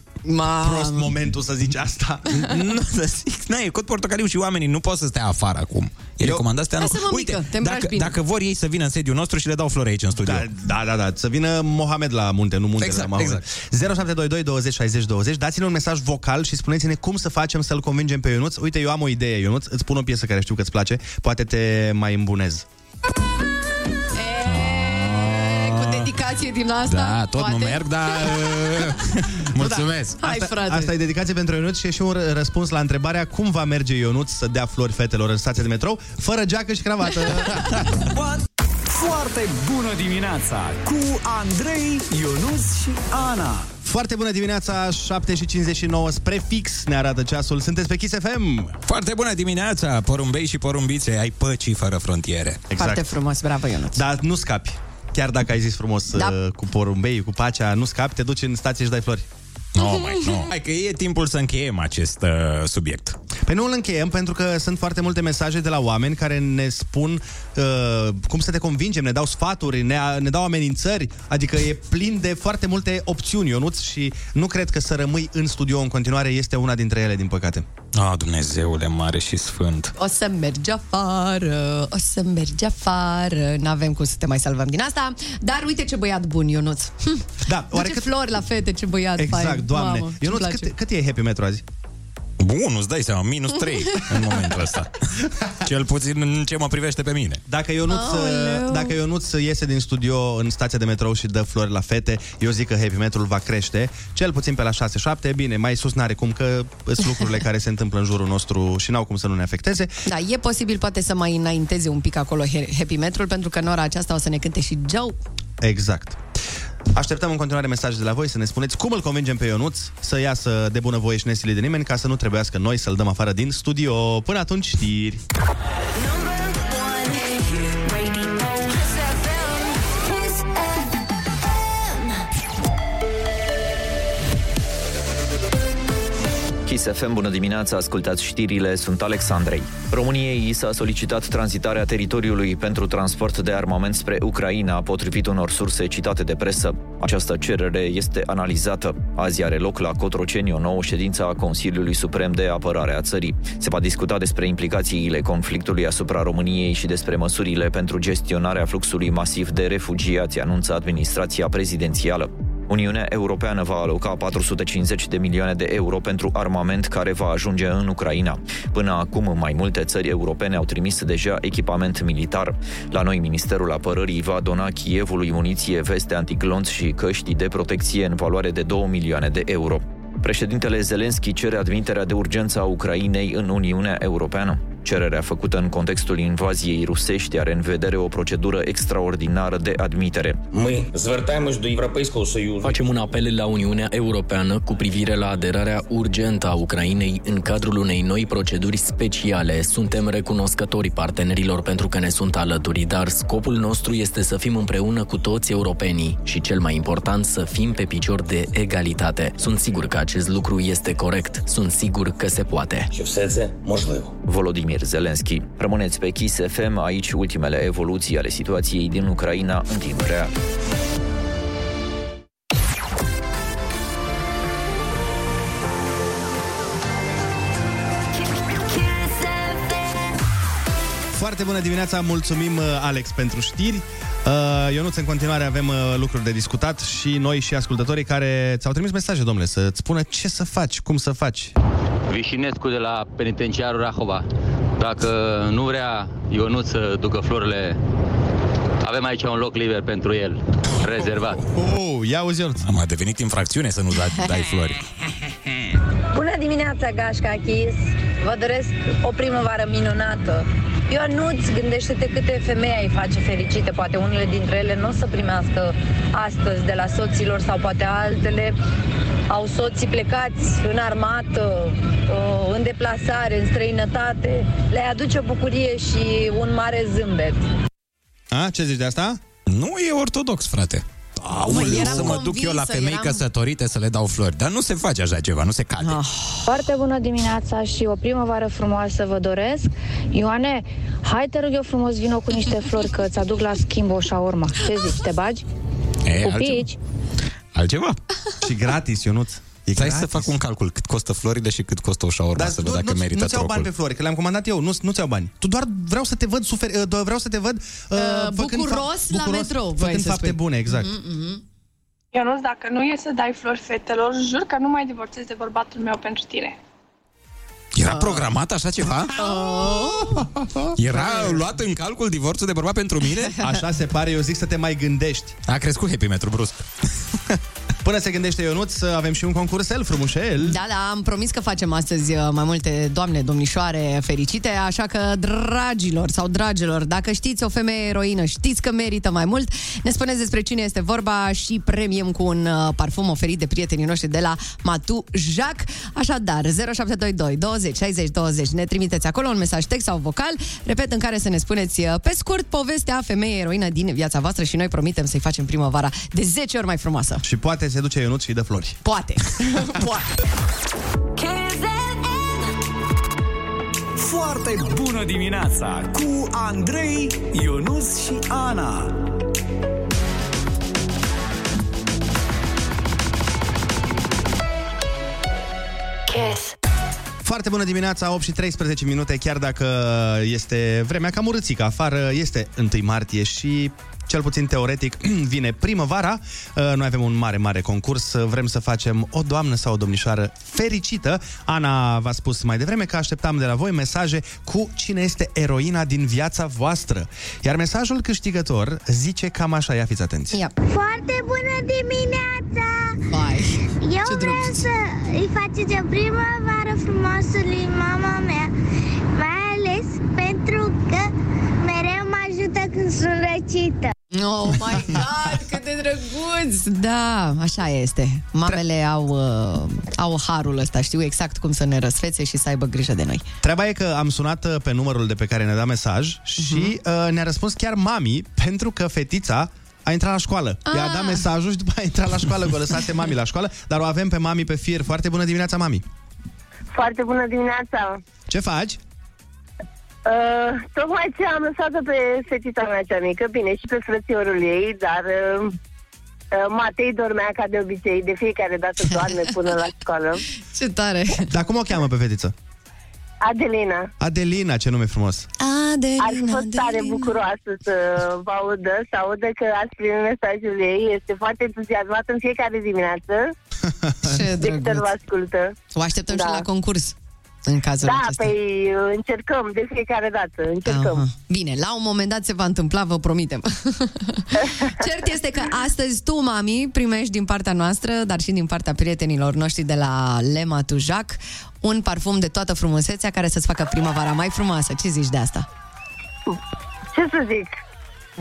prost momentul să zici asta. Nu să zic, e cod portocaliu și oamenii nu pot să stea afară acum. E recomandat să stea. Uite, dacă vor ei să vină în sediul nostru și le dau flori aici în studio. Da, să vină Mohamed la munte, nu muntele la Mohamed. Exact. 0722 20 60 20. Dați-ne un mesaj vocal și spuneți-ne cum să facem să-l convingem pe Ionuț. Uite, eu am o idee, Ionuț, îți pun o piesă care știu că îți place, poate te mai îmbunez. Din asta, da, tot poate. Nu merg, dar mulțumesc. Hai, frate. Asta e dedicație pentru Ionuț și e și un răspuns la întrebarea cum va merge Ionuț să dea flori fetelor în stația de metrou fără geacă și cravată. Foarte bună dimineața cu Andrei, Ionuț și Ana. Foarte bună dimineața, 7:59 spre fix ne arată ceasul. Sunteți pe Kiss FM. Foarte bună dimineața, porumbei și porumbițe, ai păcii fără frontiere. Exact. Foarte frumos, bravo Ionuț. Dar nu scapi. Chiar dacă ai zis frumos cu porumbei, cu pacea, nu scapi, te duci în stație și dai flori. No. Hai că e timpul să încheiem acest subiect. Păi nu îl încheiem, pentru că sunt foarte multe mesaje de la oameni care ne spun cum să te convingem, ne dau sfaturi, ne dau amenințări. Adică e plin de foarte multe opțiuni, Ionuț. Și nu cred că să rămâi în studio în continuare este una dintre ele, din păcate. A, Dumnezeule mare și sfânt. O să mergi afară, o să mergi afară. N-avem cum să te mai salvăm din asta. Dar uite ce băiat bun, Ionuț. Da, oare cât... flori la fete, ce băiat exact. Fain. Doamne, mamă, Ionuț, cât e happy metru azi? Bun, îți dai seama, minus 3 în momentul ăsta. Cel puțin în ce mă privește pe mine. Dacă Ionuț iese din studio în stația de metrou și dă flori la fete, eu zic că happy metrul va crește, cel puțin pe la 6-7, bine, mai sus n-are cum, că sunt lucrurile care se întâmplă în jurul nostru și n-au cum să nu ne afecteze. Da, e posibil poate să mai înainteze un pic acolo happy metrul, pentru că în ora aceasta o să ne cânte și Joe. Exact. Așteptăm în continuare mesaje de la voi să ne spuneți cum îl convingem pe Ionuț să iasă de bunăvoie și nesilit de nimeni, ca să nu trebuiască noi să-l dăm afară din studio. Până atunci, știri! Kiss FM, bună dimineața, ascultați știrile, sunt Alexandrei. României i s-a solicitat tranzitarea teritoriului pentru transport de armament spre Ucraina, potrivit unor surse citate de presă. Această cerere este analizată. Azi are loc la Cotroceni o nouă ședință a Consiliului Suprem de Apărare a țării. Se va discuta despre implicațiile conflictului asupra României și despre măsurile pentru gestionarea fluxului masiv de refugiați, anunță administrația prezidențială. Uniunea Europeană va aloca 450 de milioane de euro pentru armament care va ajunge în Ucraina. Până acum, mai multe țări europene au trimis deja echipament militar. La noi, Ministerul Apărării va dona Kievului muniție, veste antiglonți și căști de protecție în valoare de 2 milioane de euro. Președintele Zelenski cere admiterea de urgență a Ucrainei în Uniunea Europeană. Cererea făcută în contextul invaziei rusești are în vedere o procedură extraordinară de admitere. Facem un apel la Uniunea Europeană cu privire la aderarea urgentă a Ucrainei în cadrul unei noi proceduri speciale. Suntem recunoscători partenerilor pentru că ne sunt alături, dar scopul nostru este să fim împreună cu toți europenii și, cel mai important, să fim pe picior de egalitate. Sunt sigur că acest lucru este corect. Sunt sigur că se poate. Volodimir Zelenski. Rămâneți pe Kiss FM, aici ultimele evoluții ale situației din Ucraina în timp real. Foarte bună dimineața, mulțumim Alex pentru știri. Ionuț, în continuare avem lucruri de discutat și noi și ascultătorii care ți-au trimis mesaje, domnule, să-ți spună ce să faci, cum să faci. Vișinescu de la penitenciarul Rahova. Dacă nu vrea Ionuț să ducă florile, avem aici un loc liber pentru el, rezervat. Ia uzi, Ionuț. A devenit infracțiune să nu dai flori. Bună dimineața, Gașca Kiss. Vă doresc o primăvară minunată. Ionuț, gândește-te câte femei ai face fericite. Poate unele dintre ele nu o să primească astăzi de la soților, sau poate altele au soții plecați în armată, în deplasare, în străinătate. Le aduce o bucurie și un mare zâmbet. Ce zici de asta? Nu e ortodox, frate. Aoleu, să mă duc eu la femei căsătorite să le dau flori. Dar nu se face așa ceva, nu se cade. Foarte bună dimineața și o primăvară frumoasă vă doresc. Ioane, hai te rog eu frumos, vino cu niște flori, că îți aduc la schimb o șaorma. Ce zici, te bagi? Cu pici? Altceva. Și gratis, Ionuț. Hai să fac un calcul, cât costă florile și cât costă o șaorma, să văd dacă merită trocul. Nu-ți iau bani pe flori, că le-am comandat eu, nu-ți iau bani. Tu doar vreau să te văd bucuros la metrou. Făcând fapte bune, exact. Ionuț, dacă nu e să dai flori fetelor, jur că nu mai divorțez de bărbatul meu pentru tine. Era programat așa ceva? Era luat în calcul divorțul de bărbat pentru mine? Așa se pare, eu zic să te mai gândești. A crescut happy metru brusc. Până se gândește Ionuț, avem și un concursel frumușel. Da, da, am promis că facem astăzi mai multe doamne, domnișoare fericite, așa că dragilor sau dragilor, dacă știți o femeie eroină, știți că merită mai mult, ne spuneți despre cine este vorba și premiem cu un parfum oferit de prietenii noștri de la Matujac. Așadar, 0722 20 60 20 ne trimiteți acolo un mesaj text sau vocal, repet, în care să ne spuneți pe scurt povestea femeii eroină din viața voastră și noi promitem să-i facem primăvara de 10 ori mai frumoasă. Și poate se duce Ionuț și dă flori. Poate. Poate. Foarte bună dimineața cu Andrei, Ionuț și Ana. Kiss. Foarte bună dimineața, 8:13, chiar dacă este vremea cam urâțică afară, este 1 martie și cel puțin teoretic vine primăvara. Noi avem un mare, mare concurs. Vrem să facem o doamnă sau o domnișoară fericită. Ana v-a spus mai devreme că așteptam de la voi mesaje cu cine este eroina din viața voastră. Iar mesajul câștigător zice cam așa, ia fiți atenți. Yep. Foarte bună dimineața! Bye. Eu vreau să îi faceți o primăvară frumoasă lui mama mea, mai ales pentru că mereu mă ajută când sunt răcită. Oh my God, cât de drăguț! Da, așa este. Mamele au harul ăsta, știu exact cum să ne răsfețe și să aibă grijă de noi. Treaba e că am sunat pe numărul de pe care ne-a dat mesaj și ne-a răspuns chiar mami, pentru că fetița a intrat la școală. I-a dat mesajul și după a intrat la școală, că o lăsase mami la școală, dar o avem pe mami pe fir. Foarte bună dimineața, mami! Foarte bună dimineața! Ce faci? Tocmai ce am lăsat pe fetița mea cea mică, bine, și pe frățiorul ei, dar Matei dormea ca de obicei, de fiecare dată doarme până la școală. Ce tare! Dar cum o cheamă pe fetiță? Adelina. Adelina, ce nume frumos. Adelina, ar fi fost tare bucuroasă să vă audă, să audă că ați primit mesajul ei. Este foarte entuziasmată în fiecare dimineață. Ce drăguț. Deci vă ascultă. O așteptăm și la concurs. În cazul acesta. Da, păi încercăm de fiecare dată, încercăm. Aha. Bine, la un moment dat se va întâmpla, vă promitem. Cert este că astăzi tu, mami, primești din partea noastră, dar și din partea prietenilor noștri de la Le Matujac, un parfum de toată frumusețea care să-ți facă primăvara mai frumoasă. Ce zici de asta? Ce să zic?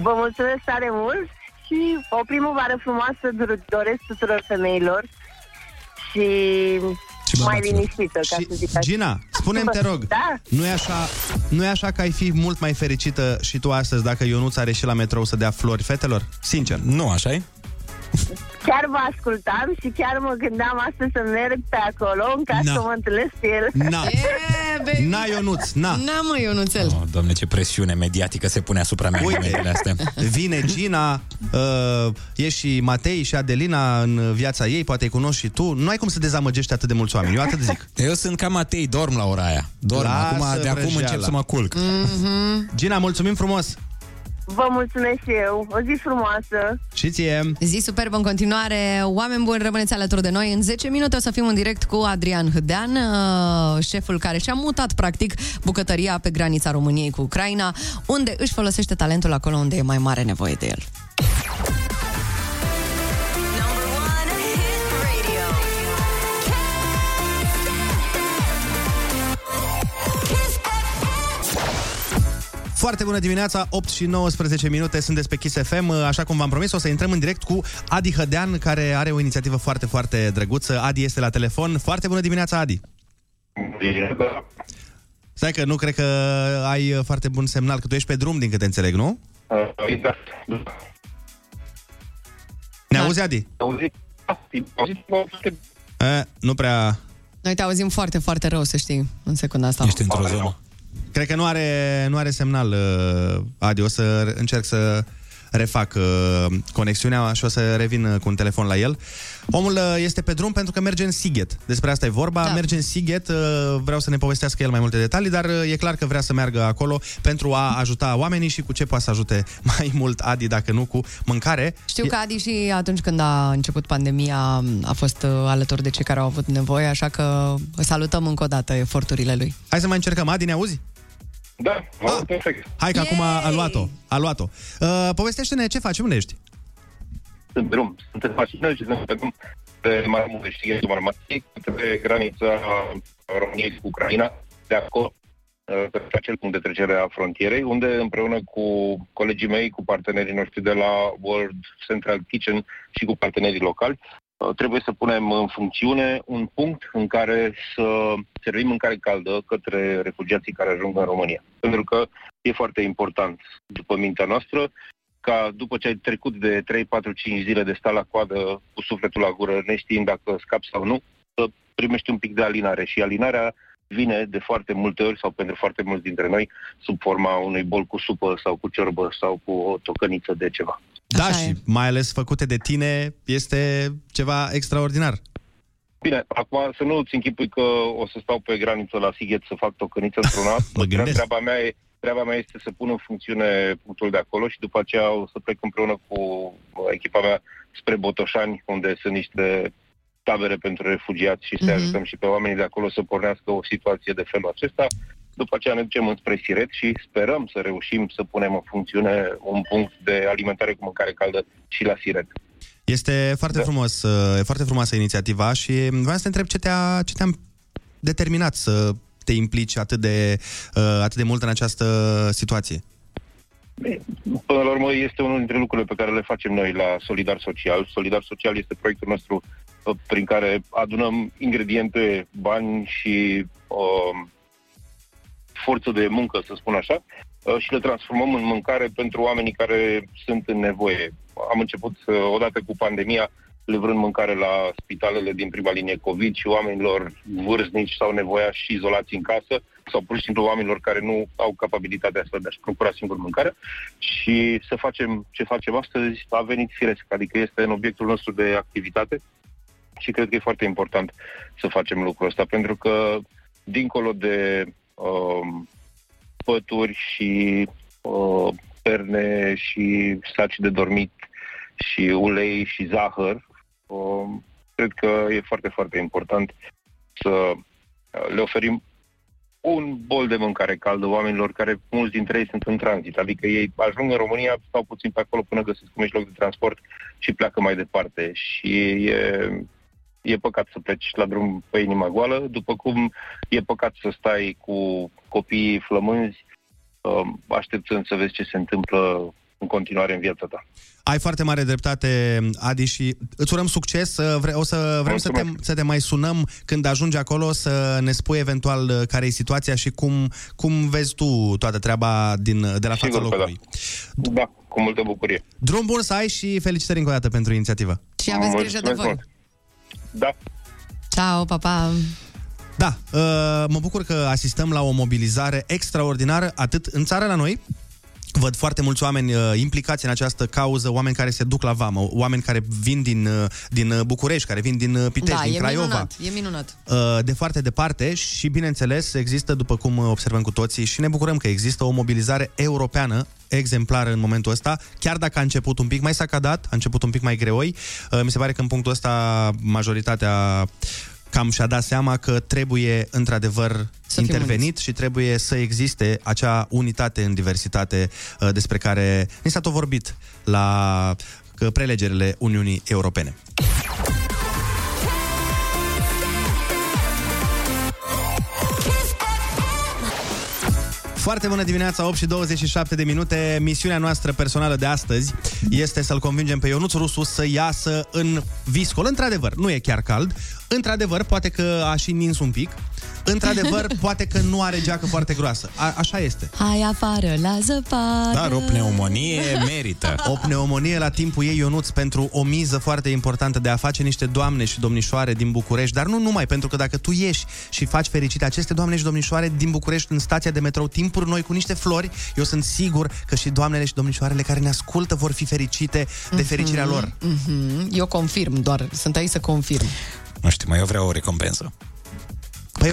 Vă mulțumesc tare mult și o primăvară frumoasă doresc tuturor femeilor și... mai liniștită, ca să zic așa. Gina, spune-mi, te rog, nu e așa că ai fi mult mai fericită și tu astăzi dacă Ionuț ar ieși la metrou să dea flori fetelor? Sincer, nu așa-i? Chiar vă ascultam și chiar mă gândeam astăzi să merg pe acolo în caz să mă întâlnesc pe el. Na, Ionuț, na. Na, mă, Ionuțel. Oh, Doamne, ce presiune mediatică se pune asupra mea. Uite, astea. Vine Gina, e și Matei și Adelina în viața ei, poate îi cunoști și tu. Nu ai cum să dezamăgești atât de mulți oameni, eu atât zic. Eu sunt ca Matei, dorm la ora aia. Acum încep să mă culc. Mm-hmm. Gina, mulțumim frumos! Vă mulțumesc și eu. O zi frumoasă. Și ție. Zi superbă în continuare. Oameni buni, rămâneți alături de noi. În 10 minute o să fim în direct cu Adrian Hădean, șeful care și-a mutat, practic, bucătăria pe granița României cu Ucraina, unde își folosește talentul acolo unde e mai mare nevoie de el. Foarte bună dimineața, 8:19, sunteți pe Kiss FM, așa cum v-am promis, o să intrăm în direct cu Adi Hădean, care are o inițiativă foarte, foarte drăguță. Adi este la telefon. Foarte bună dimineața, Adi! Bine. Stai că nu cred că ai foarte bun semnal, că tu ești pe drum, din câte înțeleg, nu? Exact. Ne auzi, Adi? Nu prea... Noi te auzim foarte, foarte rău, să știi, în secunda asta. Ești într-o zonă. Cred că nu are semnal, Adi, o să încerc să refac conexiunea și o să revin cu un telefon la el. Omul este pe drum pentru că merge în Sighet. Despre asta e vorba, merge în Sighet, vreau să ne povestească el mai multe detalii, dar e clar că vrea să meargă acolo pentru a ajuta oamenii și cu ce poate să ajute mai mult Adi, dacă nu cu mâncare. Știu că Adi și atunci când a început pandemia a fost alături de cei care au avut nevoie, așa că salutăm încă o dată eforturile lui. Hai să mai încercăm. Adi, ne auzi? Da, perfect. Hai că acum a luat-o. Povestește-ne ce faci, unde ești? sunt drum, sunt mașină și sunt pe drum de mai multe știri informații către granița României cu Ucraina, de acolo, pe acel punct de trecere a frontierei, unde împreună cu colegii mei, cu partenerii noștri de la World Central Kitchen și cu partenerii locali, trebuie să punem în funcțiune un punct în care să servim mâncare caldă către refugiații care ajung în România. Pentru că e foarte important, după mintea noastră, ca după ce ai trecut de 3, 4, 5 zile de stat la coadă cu sufletul la gură, neștiind dacă scapi sau nu, să primești un pic de alinare. Și alinarea vine de foarte multe ori sau pentru foarte mulți dintre noi sub forma unui bol cu supă sau cu ciorbă sau cu o tocăniță de ceva. Da, așa și e. Mai ales făcute de tine, este ceva extraordinar. Bine, acum să nu-ți închipui că o să stau pe graniță la Sighet să fac tocăniță într-una. Treaba mea este să pun în funcțiune punctul de acolo și după aceea o să plec împreună cu echipa mea spre Botoșani, unde sunt niște tabere pentru refugiați și să ajutăm și pe oamenii de acolo să pornească o situație de felul acesta. După aceea ne ducem înspre Sighet și sperăm să reușim să punem în funcțiune un punct de alimentare cu mâncare caldă și la Sighet. Este foarte frumos, e foarte frumoasă inițiativa și vreau să te întreb ce te-am determinat să te implici atât de mult în această situație. Până la urmă este unul dintre lucrurile pe care le facem noi la Solidar Social. Solidar Social este proiectul nostru prin care adunăm ingrediente, bani și forță de muncă, să spun așa, și le transformăm în mâncare pentru oamenii care sunt în nevoie. Am început, odată cu pandemia, livrând mâncare la spitalele din prima linie COVID și oamenilor vârstnici sau nevoiași și izolați în casă, sau pur și simplu oamenilor care nu au capabilitatea asta de a-și procura singur mâncare. Și să facem ce facem astăzi a venit firesc, adică este în obiectul nostru de activitate și cred că e foarte important să facem lucrul ăsta, pentru că dincolo de pături și perne și saci de dormit și ulei și zahăr, cred că e foarte, foarte important să le oferim un bol de mâncare caldă oamenilor care, mulți dintre ei, sunt în tranzit. Adică ei ajung în România, stau puțin pe acolo până găsesc cum ești loc de transport și pleacă mai departe. Și e păcat să pleci la drum pe inima goală, după cum e păcat să stai cu copiii flămânzi, așteptând să vezi ce se întâmplă în continuare în viața ta. Ai foarte mare dreptate, Adi, și îți urăm succes. O să vrem să te mai sunăm când ajungi acolo, să ne spui eventual care e situația și cum vezi tu toată treaba de la fața locului. Da, cu multă bucurie. Drum bun să ai și felicitări încă o dată pentru inițiativă. Și aveți grijă de voi. Mult. Da. Ciao, pa, pa. Da, mă bucur că asistăm la o mobilizare extraordinară, atât în țară la noi. Văd foarte mulți oameni implicați în această cauză, oameni care se duc la vamă, oameni care vin din București, care vin din Pitești, din Craiova. E minunat. De foarte departe și, bineînțeles, există, după cum observăm cu toții, și ne bucurăm că există o mobilizare europeană exemplară în momentul ăsta, chiar dacă a început un pic mai sacadat, a început un pic mai greoi. Mi se pare că în punctul ăsta majoritatea cam și-a dat seama că trebuie într-adevăr intervenit și trebuie să existe acea unitate în diversitate despre care ni s-a tot vorbit la prelegerile Uniunii Europene. Foarte bună dimineața, 8:27. Misiunea noastră personală de astăzi este să-l convingem pe Ionuț Rusu să iasă în viscol. Într-adevăr, nu e chiar cald. Într-adevăr, poate că a și nins un pic. Într-adevăr, poate că nu are geacă foarte groasă. Așa este. Hai afară la zăpadă. Dar o pneumonie merită. O pneumonie la timpul ei, Ionuț, pentru o miză foarte importantă de a face niște doamne și domnișoare din București, dar nu numai, pentru că dacă tu ieși și faci fericite aceste doamne și domnișoare din București în stația de metrou Timpuri Noi cu niște flori, eu sunt sigur că și doamnele și domnișoarele care ne ascultă vor fi fericite de fericirea lor. Eu confirm, doar sunt aici să confirm. Nu știu, mai eu vreau o recompensă. Păi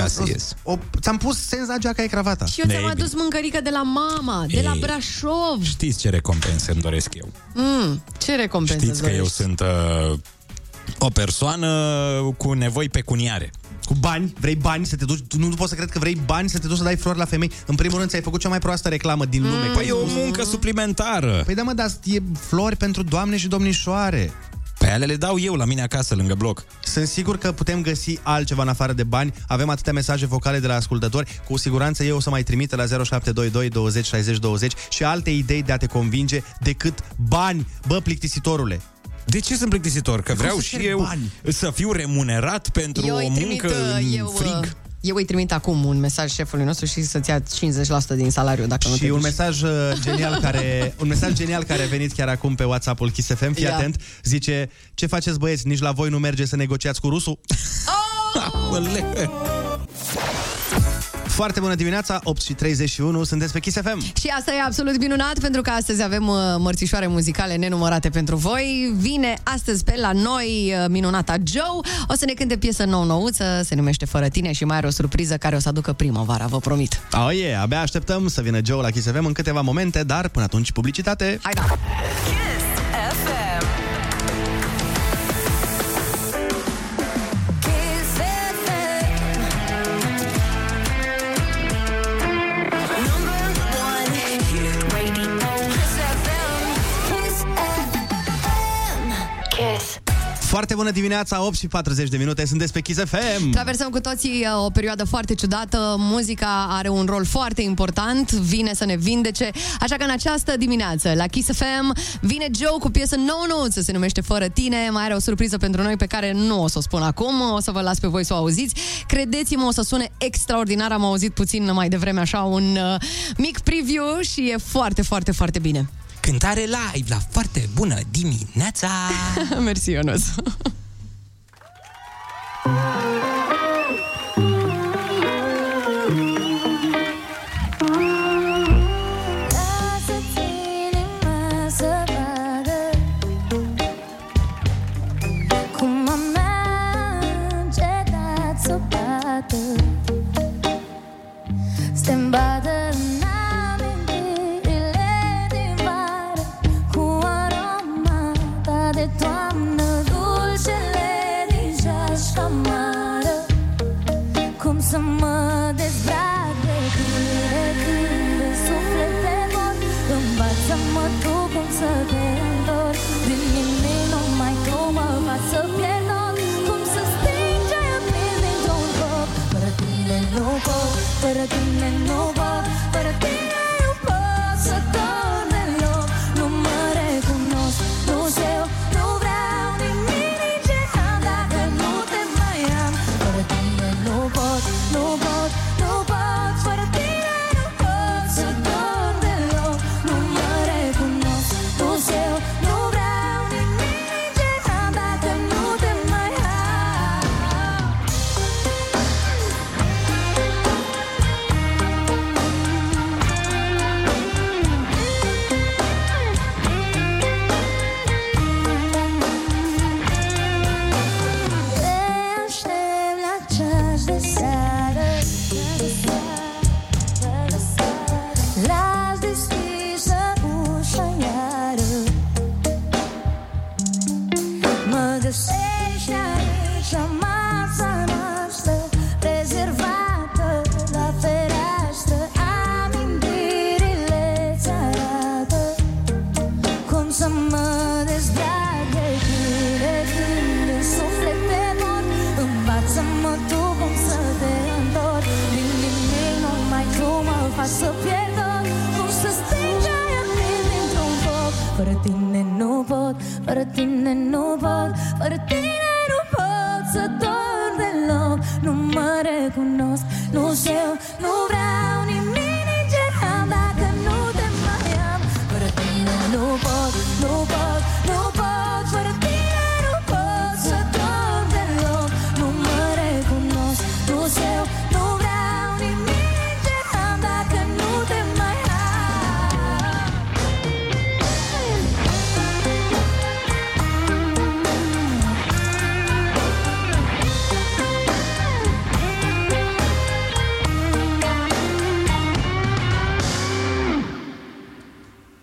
ți-am pus sens la geaca e cravata. Și eu ți-am adus mâncărică de la mama, de la Brașov. Știți ce recompense îmi doresc eu? Ce recompense îți doresc? Știți că eu sunt o persoană cu nevoi pecuniare. Cu bani, vrei bani să te duci, nu poți să cred că vrei bani să te duci să dai flori la femei. În primul rând ți-ai făcut cea mai proastă reclamă din lume. Păi e o muncă suplimentară. Păi da, mă, dar e flori pentru doamne și domnișoare. Pe alea le dau eu la mine acasă, lângă bloc. Sunt sigur că putem găsi altceva în afară de bani. Avem atâtea mesaje vocale de la ascultători. Cu siguranță eu o să mai trimite la 0722 20 60 20 și alte idei de a te convinge decât bani, bă, plictisitorule. De ce sunt plictisitor? Că vreau și eu bani, să fiu remunerat pentru o muncă în frig. Eu îi trimit acum un mesaj șefului nostru și să-ți ia 50% din salariu dacă nu te duci. Și un mesaj genial care a venit chiar acum pe WhatsApp-ul Kiss FM, fii atent, zice: ce faceți băieți, nici la voi nu merge să negociați cu rusul? Foarte bună dimineața, 8:31, sunteți pe Kiss FM. Și asta e absolut minunat, pentru că astăzi avem mărțișoare muzicale nenumărate pentru voi. Vine astăzi pe la noi minunata Joe. O să ne cânte piesă nou-nouță, se numește Fără Tine și mai are o surpriză care o să aducă primăvara, vă promit. Abia așteptăm să vină Joe la Kiss FM în câteva momente, dar până atunci publicitate. Hai da! Kiss FM. Foarte bună dimineața, 8:40, sunteți pe Kiss FM. Traversăm cu toții o perioadă foarte ciudată. Muzica are un rol foarte important, vine să ne vindece. Așa că în această dimineață, la Kiss FM, vine Joe cu piesă nou-nouță, se numește Fără Tine. Mai are o surpriză pentru noi pe care nu o să o spun acum, o să vă las pe voi să o auziți. Credeți-mă, o să sune extraordinar, am auzit puțin mai devreme așa un mic preview și e foarte, foarte, foarte bine. Cântare live la Foarte Bună Dimineața! Mersi, Ionuț!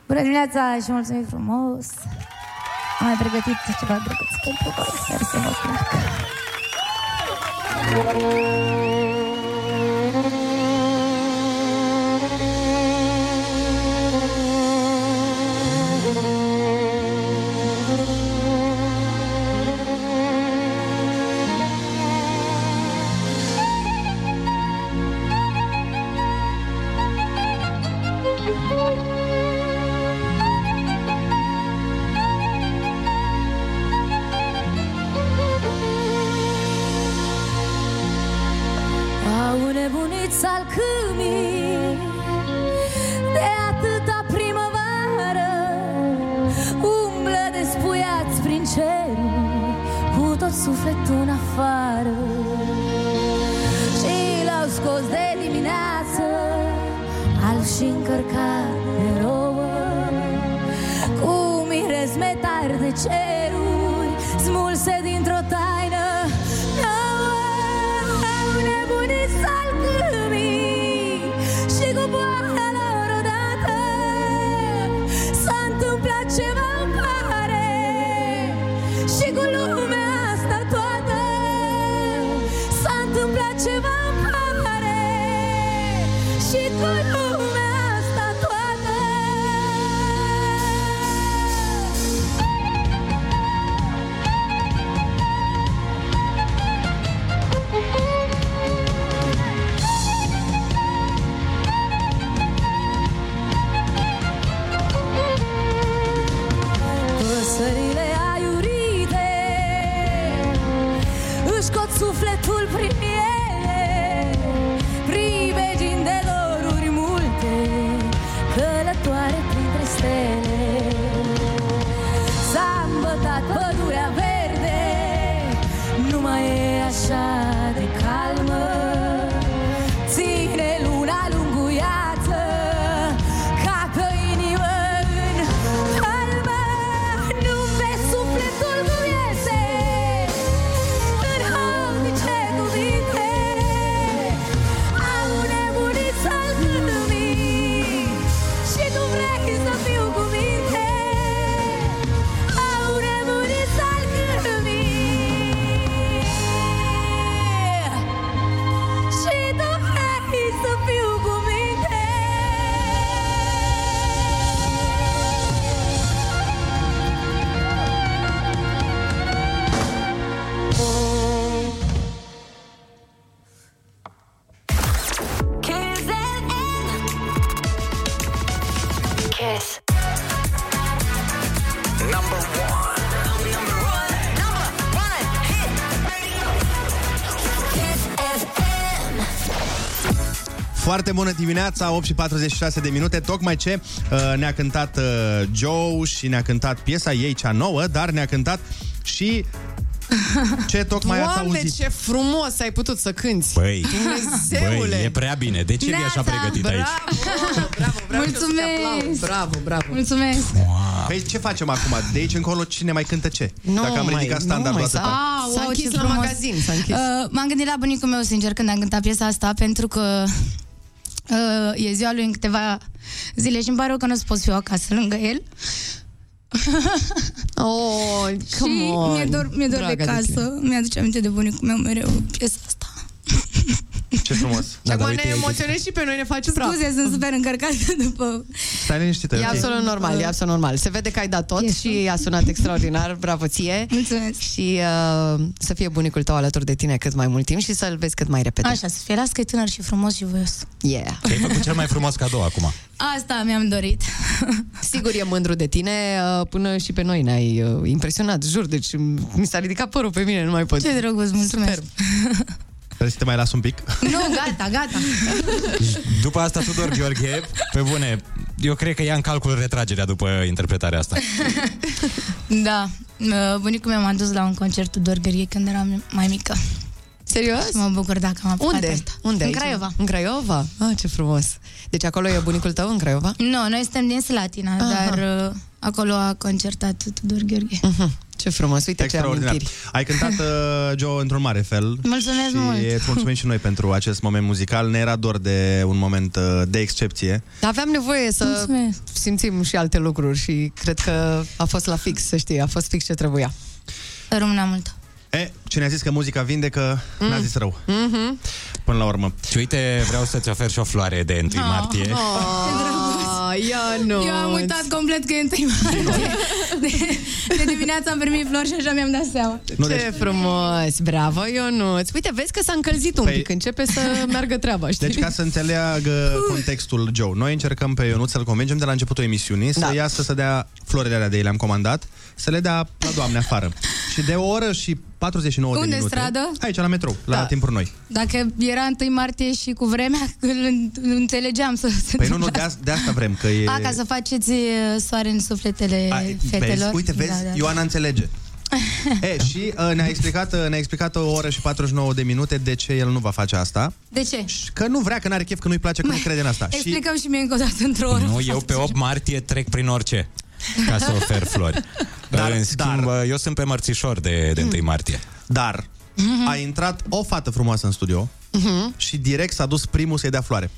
Bună dimineața și mulțumim frumos! Am mai pregătit ceva drăguț pentru voi. Sper să vă placă. Al câinii de atâta primăvară umblă despuiați prin cer cu tot sufletul în afară. Și l-au scos de dimineață alb și încărcat de rouă, cu mirezme tari de ceruri smulse dintr-o taină. Sufletul prin ele, privegind de doruri multe, călătoare printre stele. S-a îmbătat pădurea verde, nu mai e așa de calmă. Ține luna lunguiață ca pe inimă în palmă. Nu vezi sufletul cum iese Foarte bună dimineața, 8:46 de minute, tocmai ce ne-a cântat Joe și ne-a cântat piesa ei cea nouă, dar ne-a cântat și ce tocmai ați auzit. Ce frumos ai putut să cânti. Băi, băi, e prea bine. De ce e așa pregătit aici? Bravo. Mulțumesc. Bravo. Mulțumesc. Păi ce facem acum? De aici încolo cine mai cântă ce? Dacă am ridicat standardul ăsta. S-a închis la magazin, s-a închis. M-am gândit la bunicul meu, sincer, când am cântat piesa asta, pentru că e ziua lui în câteva zile și îmi pare rău că nu pot fi eu acasă lângă el. Oh, come on. Mi-e dor de casă. Mi-aduce aminte de bunicul meu mereu piesa asta. Ce frumos. Acum ne emoționezi și pe noi, ne faci praf. Scuze, sunt super încărcată după. Stai liniștită. E absolut normal, e absolut normal. Se vede că ai dat tot și a sunat extraordinar. Bravo ție. Mulțumesc. Și să fie bunicul tău alături de tine cât mai mult timp și să-l vezi cât mai repede. Așa, să fie, las că e tânăr și frumos și voios. Yeah. Ai făcut cel mai frumos cadou acum. Asta mi-am dorit. Sigur e mândru de tine, până și pe noi ne-ai impresionat, jur. Deci mi s-a ridicat părul pe mine, nu mai pot. Ce drăguț, mulțumesc. Trebuie să te mai las un pic? Nu, gata. După asta, Tudor Gheorghe, pe bune, eu cred că ia în calcul retragerea după interpretarea asta. Da, bunicul meu m-a dus la un concert Tudor Gheorghe când eram mai mică. Serios? Și mă bucur dacă am apucat. Unde? În Craiova. În Craiova? Ah, ce frumos. Deci acolo e bunicul tău, în Craiova? Nu, noi suntem din Slatina, dar acolo a concertat Tudor Gheorghe. Ce frumos, uite ce amintiri. Ai cântat, Joe, într-un mare fel. Mulțumesc și mult. Îți mulțumim și noi pentru acest moment muzical. Ne era dor de un moment de excepție. Aveam nevoie să simțim și alte lucruri și cred că a fost la fix, să știi, a fost fix ce trebuia. Rămâna mult. E, ce ne-a zis că muzica vindecă, n-a zis rău. Până la urmă. Și uite, vreau să-ți ofer și o floare de 1 martie. Eu am uitat complet că e 1 martie. De dimineață am primit flori și așa mi-am dat seama. Ce frumos, bravo Ionuț. Uite, vezi că s-a încălzit un pic, începe să meargă treaba, știi? Deci, ca să înțeleagă contextul, Joe, noi încercăm pe Ionuț să-l convingem de la începutul emisiunii să iasă să dea florele alea de ei, le-am comandat, să le dea la doamne afară. Și de o oră și 49 de minute. Unde stradă? Aici, la metrou, la timpuri noi. Dacă era 1 martie și cu vremea, îl înțelegeam să... Păi nu, de asta vrem, că e... A, ca să faceți soare în sufletele fetelor. Vezi? Uite, vezi, da, da. Ioana înțelege. Și ne-a explicat o oră și 49 de minute de ce el nu va face asta. De ce? Că nu vrea, că n-are chef, că nu-i place, că nu crede în asta. Explicăm și mie încă o dată, într-o oră. Nu, eu pe 8 martie trec prin orice ca să ofer flori. Dar, în schimb, eu sunt pe mărțișor de 1 martie. Dar a intrat o fată frumoasă în studio și direct s-a dus primul să-i dea floare.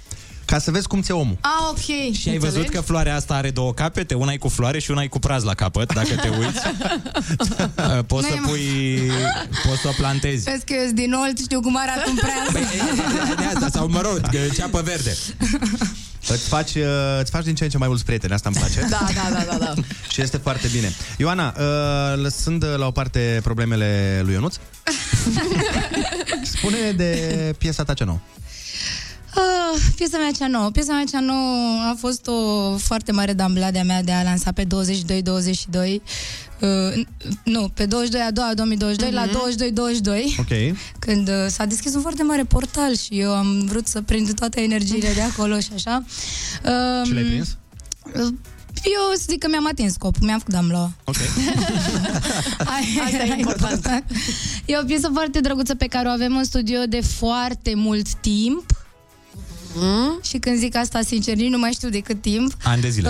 Ca să vezi cum ți-e omul. Ah, ok. Și ai văzut că floarea asta are 2 capete, una e cu floare și una e cu praz la capăt, dacă te uiți. Poți să o plantezi. Vezi că eu sunt din Olt, știu cum arată un praz. De asta, sau mă rog, ceapă verde. Îți faci din ce în ce mai mulți prieteni, asta îmi place. Da. Și este foarte bine. Ioana, lăsând la o parte problemele lui Ionuț, spune de piesa ta cea nouă. Piesa mea cea nouă a fost o foarte mare dambladea mea de a lansa pe 22-22 pe 22/2/2022 la 22-22, când s-a deschis un foarte mare portal și eu am vrut să prind toate energiile de acolo și așa. Ce le-ai prins? Eu zic că mi-am atins scopul, mi-am făcut damloa. Ok. Asta e important. E o piesă foarte drăguță pe care o avem în studio de foarte mult timp. Și când zic asta, sincer, nu mai știu de cât timp. Ani de zile.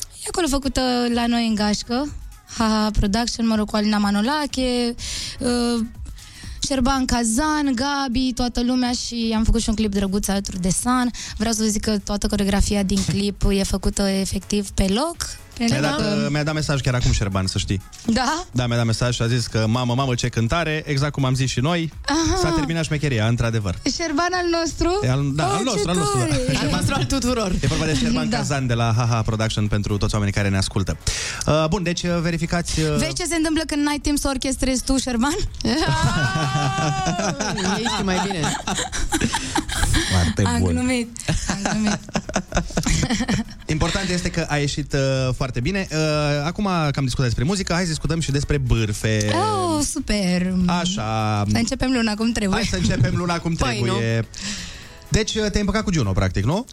E acolo făcută la noi în gașcă. HaHa Production, mă rog, cu Alina Manolache, Șerban Cazan, Gabi, toată lumea. Și am făcut și un clip drăguț alături de San. Vreau să zic că toată coreografia din clip e făcută efectiv pe loc. Mi-a dat mesaj chiar acum Șerban, să știi. Da? Da, mi-a dat mesaj și a zis că mamă, ce cântare, exact cum am zis și noi. Aha. S-a terminat șmecheria, într-adevăr. Șerban al nostru? Al nostru, al tuturor. E vorba de Șerban Cazan de la HaHa Production, pentru toți oamenii care ne ascultă. Bun, deci verificați... Vezi ce se întâmplă când n-ai timp să orchestrezi tu, Șerban? Ești mai bine. Foarte bun. Am glumit. Important este că a ieșit foarte bine. Acum că am discutat despre muzică, hai să discutăm și despre bârfe. Oh, super! Așa. Să începem luna cum trebuie. Păi, deci te-ai împăcat cu Juno, practic, nu?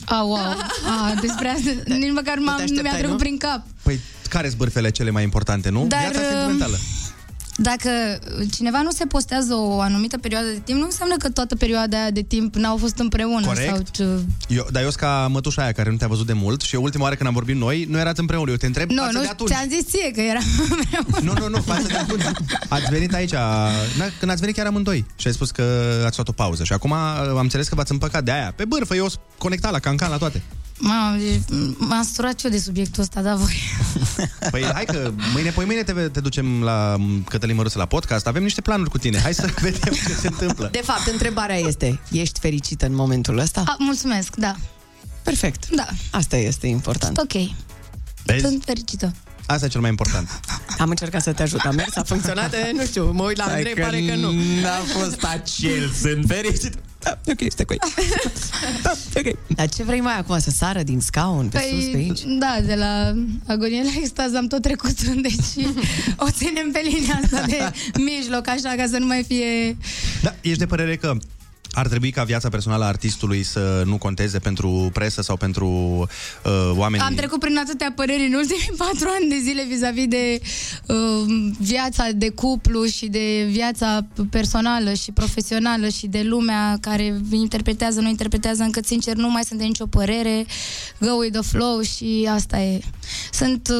Despre asta nici măcar nu mi-a trecut prin cap. Păi, care sunt bârfele cele mai importante, nu? Viața sentimentală. Dacă cineva nu se postează o anumită perioadă de timp, nu înseamnă că toată perioada aia de timp n-au fost împreună. Corect. Eu sunt ca mătușa aia care nu te-a văzut de mult și ultima oară când am vorbit noi, nu erați împreună. Eu te întreb față de atunci. Ți-am zis ție că eram împreună. Nu, față de atunci. Ați venit aici, când ați venit chiar amândoi și ai spus că ați luat o pauză și acum am înțeles că v-ați împăcat de aia. Pe bârfă, eu sunt conectat la cancan, la toate. M-am sturat eu de subiectul ăsta, da, voi. Păi hai că mâine te ducem la Cătălin Măruță la podcast. Avem niște planuri cu tine, hai să vedem ce se întâmplă. De fapt, întrebarea este: ești fericită în momentul ăsta? Mulțumesc, da. Perfect, da. Asta este important. Ok, vezi? Sunt fericită. Asta e cel mai important. Am încercat să te ajut, am mers, a funcționat, nu știu, mă uit la Andrei, pare că nu. N-a fost acel, sunt fericit. Da, ok, stai cu ei. Da, ok. Dar ce vrei mai acum, să sară din scaun, pe sus, pe aici? Da, de la agonie la extaz am tot trecut, deci o ținem pe linia asta de mijloc, așa, ca să nu mai fie... Da, ești de părere că ar trebui ca viața personală a artistului să nu conteze pentru presă sau pentru oameni. Am trecut prin atâtea păreri în ultimii 4 ani de zile vis-a-vis de viața de cuplu și de viața personală și profesională și de lumea care interpretează, nu interpretează, încât sincer nu mai sunt de nicio părere. Go with the flow și asta e. Sunt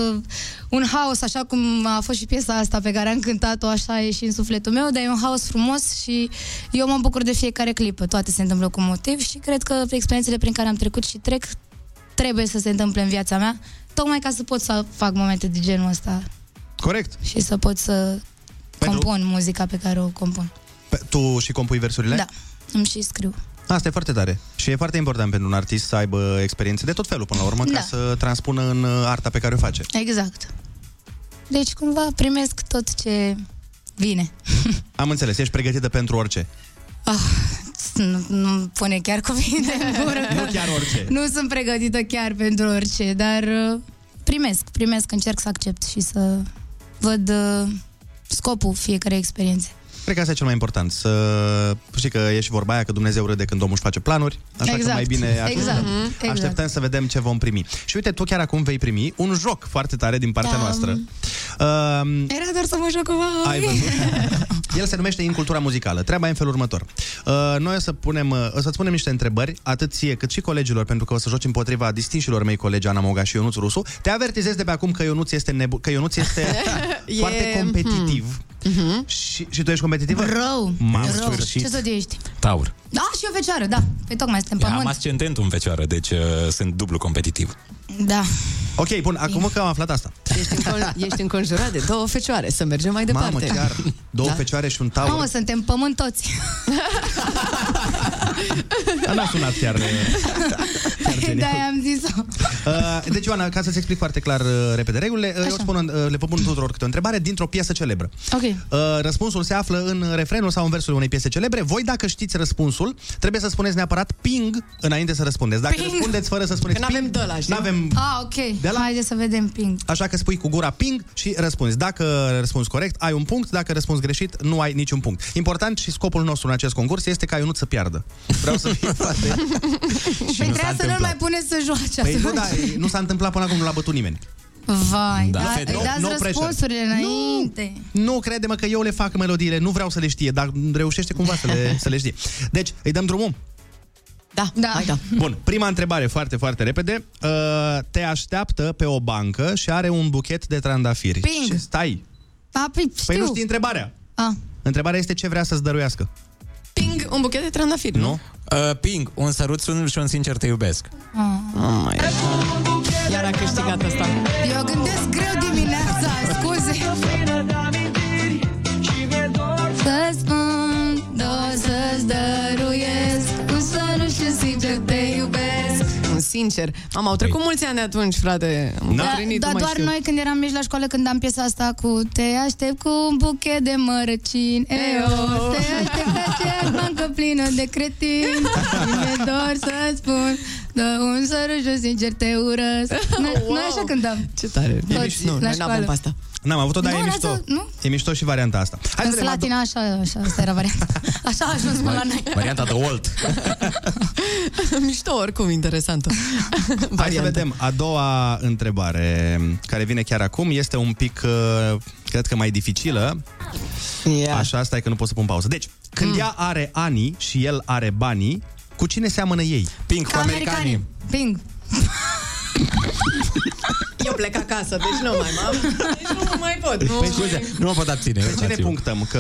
un haos, așa cum a fost și piesa asta pe care am cântat-o, așa e și în sufletul meu, dar e un haos frumos și eu mă bucur de fiecare clipă. Toate se întâmplă cu motiv și cred că experiențele prin care am trecut și trec trebuie să se întâmple în viața mea, tocmai ca să pot să fac momente de genul ăsta. Corect. Și să pot să compun muzica pe care o compun. Tu și compui versurile? Da, îmi și scriu. Asta e foarte tare. Și e foarte important pentru un artist să aibă experiențe de tot felul, până la urmă, ca să transpună în arta pe care o face. Exact. Deci, cumva, primesc tot ce vine. Am înțeles. Ești pregătită pentru orice. Nu-mi pune chiar cuvinte în gură. Nu chiar orice. Nu sunt pregătită chiar pentru orice, dar primesc, încerc să accept și să văd scopul fiecarei experiențe. Cred că asta e cel mai important. Să știi că e și vorba aia că Dumnezeu râde când omul își face planuri. Așa exact. Că mai bine așteptăm să vedem ce vom primi. Și uite, tu chiar acum vei primi un joc foarte tare din partea noastră. Era doar să mă joc cumva. Ai văzut? El se numește În cultura muzicală. Treaba e în felul următor. Noi o să-ți punem niște întrebări, atât ție cât și colegilor, pentru că o să joci împotriva distinșilor mei colegi Ana Moga și Ionuț Rusu. Te avertizez de pe acum că Ionuț este foarte competitiv. Și tu ești competitivă? Rău. Ce zodie ești? Taur. Da, și eu fecioară, da. Păi tocmai suntem pământ. Am ascendentul în fecioară, deci sunt dublu competitiv. Da. Ok, bun, acum că am aflat asta. Ești înconjurat de două fecioare, să mergem mai departe. Mamă, chiar, două fecioare și un taur. Mamă, suntem pământ toți. N-a sunat chiar de-aia am zis-o. Deci, Ioana, ca să-ți explic foarte clar repede regulile, eu spun, le propun tuturor câte o întrebare dintr-o piesă celebră. Okay. Răspunsul se află în refrenul sau în versul unei piese celebre. Voi, dacă știți răspunsul, trebuie să spuneți neapărat ping înainte să răspundeți. Dacă răspundeți fără să spuneți ping, n-avem de la... Haideți să vedem ping. Așa că spui cu gura ping și răspunzi. Dacă răspunzi corect, ai un punct. Dacă răspunzi greșit, nu ai niciun punct. Important și scopul nostru în acest concurs este ca Ionuț să piardă. Vreau să fie foarte... Păi trebuie să nu mai puneți să joace. Păi nu s-a întâmplat până acum, nu l-a bătut nimeni. Vai, dați răspunsurile înainte. Nu, crede-mă că eu le fac melodiile. Nu vreau să le știe, dar reușește cumva să le știe. Deci, îi dăm drumul? Da. Bun, prima întrebare foarte, foarte repede. Te așteaptă pe o bancă și are un buchet de trandafiri. Ping. Stai. Păi nu știi întrebarea. Întrebarea este ce vrea să-ți dăruiască. Ping, un buchet de trandafiri. Nu? Ping, un sărut și un sincer te iubesc. Iar a câștigat asta. Eu gândesc greu dimineața, scuze. Să-ți spun, să-ți dăruiesc, un sărut și un sincer te iubesc. Un sincer. Mama, au trecut mulți ani de atunci, frate. Dar doar noi când eram mici la școală, când am piesa asta cu te aștept cu un buchet de mărăcini, te aștept pe aceeași bancă plină de cretini. Mi-e dor să-ți spun, dă un sărut, sincer te urăsc. Noi așa cântăm. Ce tare. Toți, nu, noi n-avem pe asta. N-am avut-o, dar e mișto. E mișto și varianta asta. Hai să la tine așa, asta era varianta. Așa a ajuns până la noi. Varianta de old. Mișto, oricum, interesantă. Hai să vedem. A doua întrebare, care vine chiar acum, este un pic, cred că mai dificilă. Așa, stai că nu pot să pun pauză. Deci, când ea are ani și el are banii, cu cine seamănă ei? Ping, cu americanii. Ping. Eu plec acasă, deci nu mai pot. Nu mă pot abține. Pe cine punctăm? Pe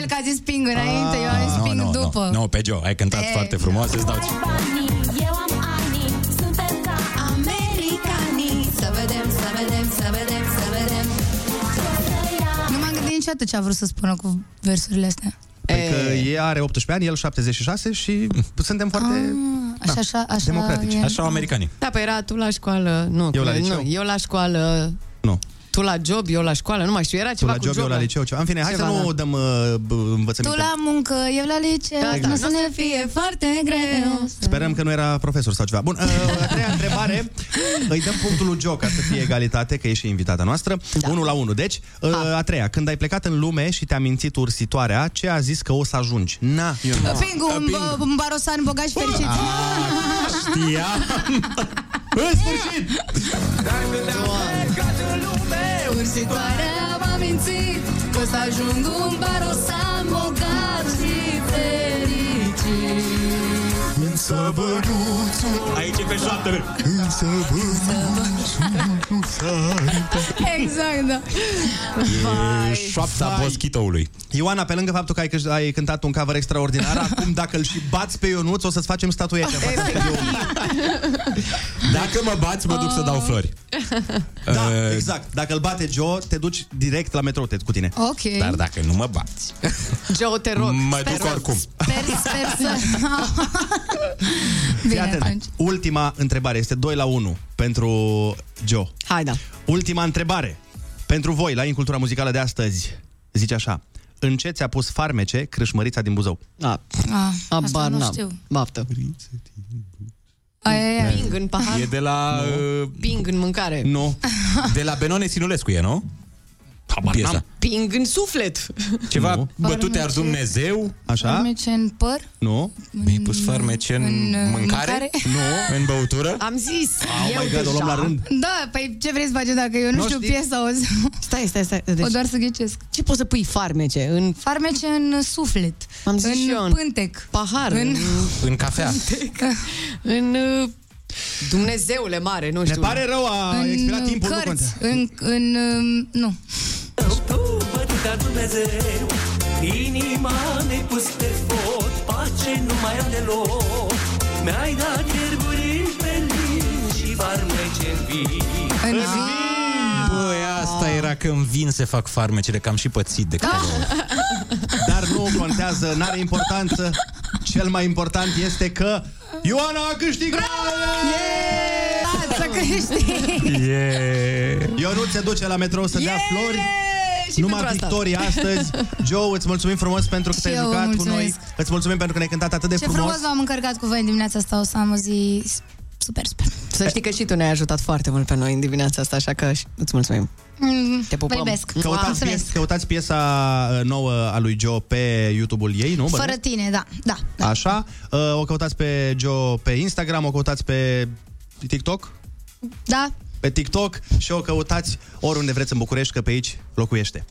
el că a zis ping înainte, eu am zis ping după. Nu, pe Joe, ai cântat foarte frumos. Eu am ani, suntem ca americanii. Să vedem, să vedem, să vedem, să vedem. Nu m-am gândit niciodată ce a vrut să spună cu versurile astea. Că ea are 18 ani, el 76 și suntem foarte democratici. Așa au americanii. Da, păi era tu la școală, nu, eu la școală, nu. Tu la job, eu la școală, nu mai știu, era ceva cu job. Tu la job, eu la liceu, în fine, hai să nu dăm învățăminte. Tu la muncă, eu la liceu, nu să ne fie foarte greu. Sperăm că nu era profesor sau ceva. Bun, a treia întrebare, îi dăm punctul lui Joe ca să fie egalitate, că e și invitata noastră, 1-1. Deci, a treia, când ai plecat în lume și te-a mințit ursitoarea, ce a zis că o să ajungi? Na, eu nu. Pingu, un barosan bogat și fericit. Știam! În sfârșit! Ursitoarea m-a mințit că o să ajung un barosan bogat și fericit. Aici e pe joacă altele. Exact, da. E șoapta boschitoului. Ioana, pe lângă faptul că ai cântat un cover extraordinar, acum dacă îl și bați pe Ionuț, o să-ți facem statuete. Dacă mă bați, mă duc să dau flori. Da, exact. Dacă îl bate Joe, te duci direct la metrou cu tine. Ok. Dar dacă nu mă bați, Joe, te rog, mă duc oricum. Sper să... Bine, atent. Ultima întrebare. Este 2-1 pentru Joe. Hai, da. Ultima întrebare pentru voi la Incultura Muzicală de astăzi. Zice așa: în ce ți-a pus farmece Crâșmărița din Buzău? Asta nu știu. Baftă. Ping în pahar. E de la... Ping în mâncare. Nu. De la Benone Sinulescu e, nu? Piesa. Ping în suflet. Ceva nu. Bătute ar Dumnezeu. Așa. Farmece în păr? Nu. Mi-ai pus farmece în mâncare? Nu. În băutură? Am zis. Oh my God, o luăm la rând. Da, păi ce vrei să faci dacă eu nu știu piesa? Stai. Deci, o doar să ghicesc. Ce poți să pui farmece? În... Farmece în suflet. Am zis în eu, pântec. Pahar. În cafea. În... Dumnezeule mare, nu știu. Ne pare rău, a expirat timpul. Cărți, nu. Tu, bătuta Dumnezeu, inima mi-ai pus pe foc, pace nu mai am deloc. Mi-ai dat ierburi pe lin și farmece în vin. În vin. Băi, asta era că în vin se fac farmecele, că am și pățit de câteva ori. Dar nu contează, n-are importanță. Cel mai important este că Ioana a câștigat! Ionuț se duce la metrou să dea flori. Numai victoria astăzi. Joe, îți mulțumim frumos pentru că te-ai jucat cu noi. Îți mulțumim pentru că ne-ai cântat atât de frumos. Ce frumos v-am încărcat cu voi în dimineața asta. O să am o zi super. Să știi că și tu ne-ai ajutat foarte mult pe noi în dimineața asta, așa că îți mulțumim. Te pupăm. Căutați piesa nouă a lui Joe pe YouTube-ul ei, nu? Fără tine, da. Așa, o căutați pe Joe pe Instagram, o căutați pe TikTok? Da. Pe TikTok și o căutați oriunde vreți în București, că pe aici locuiește.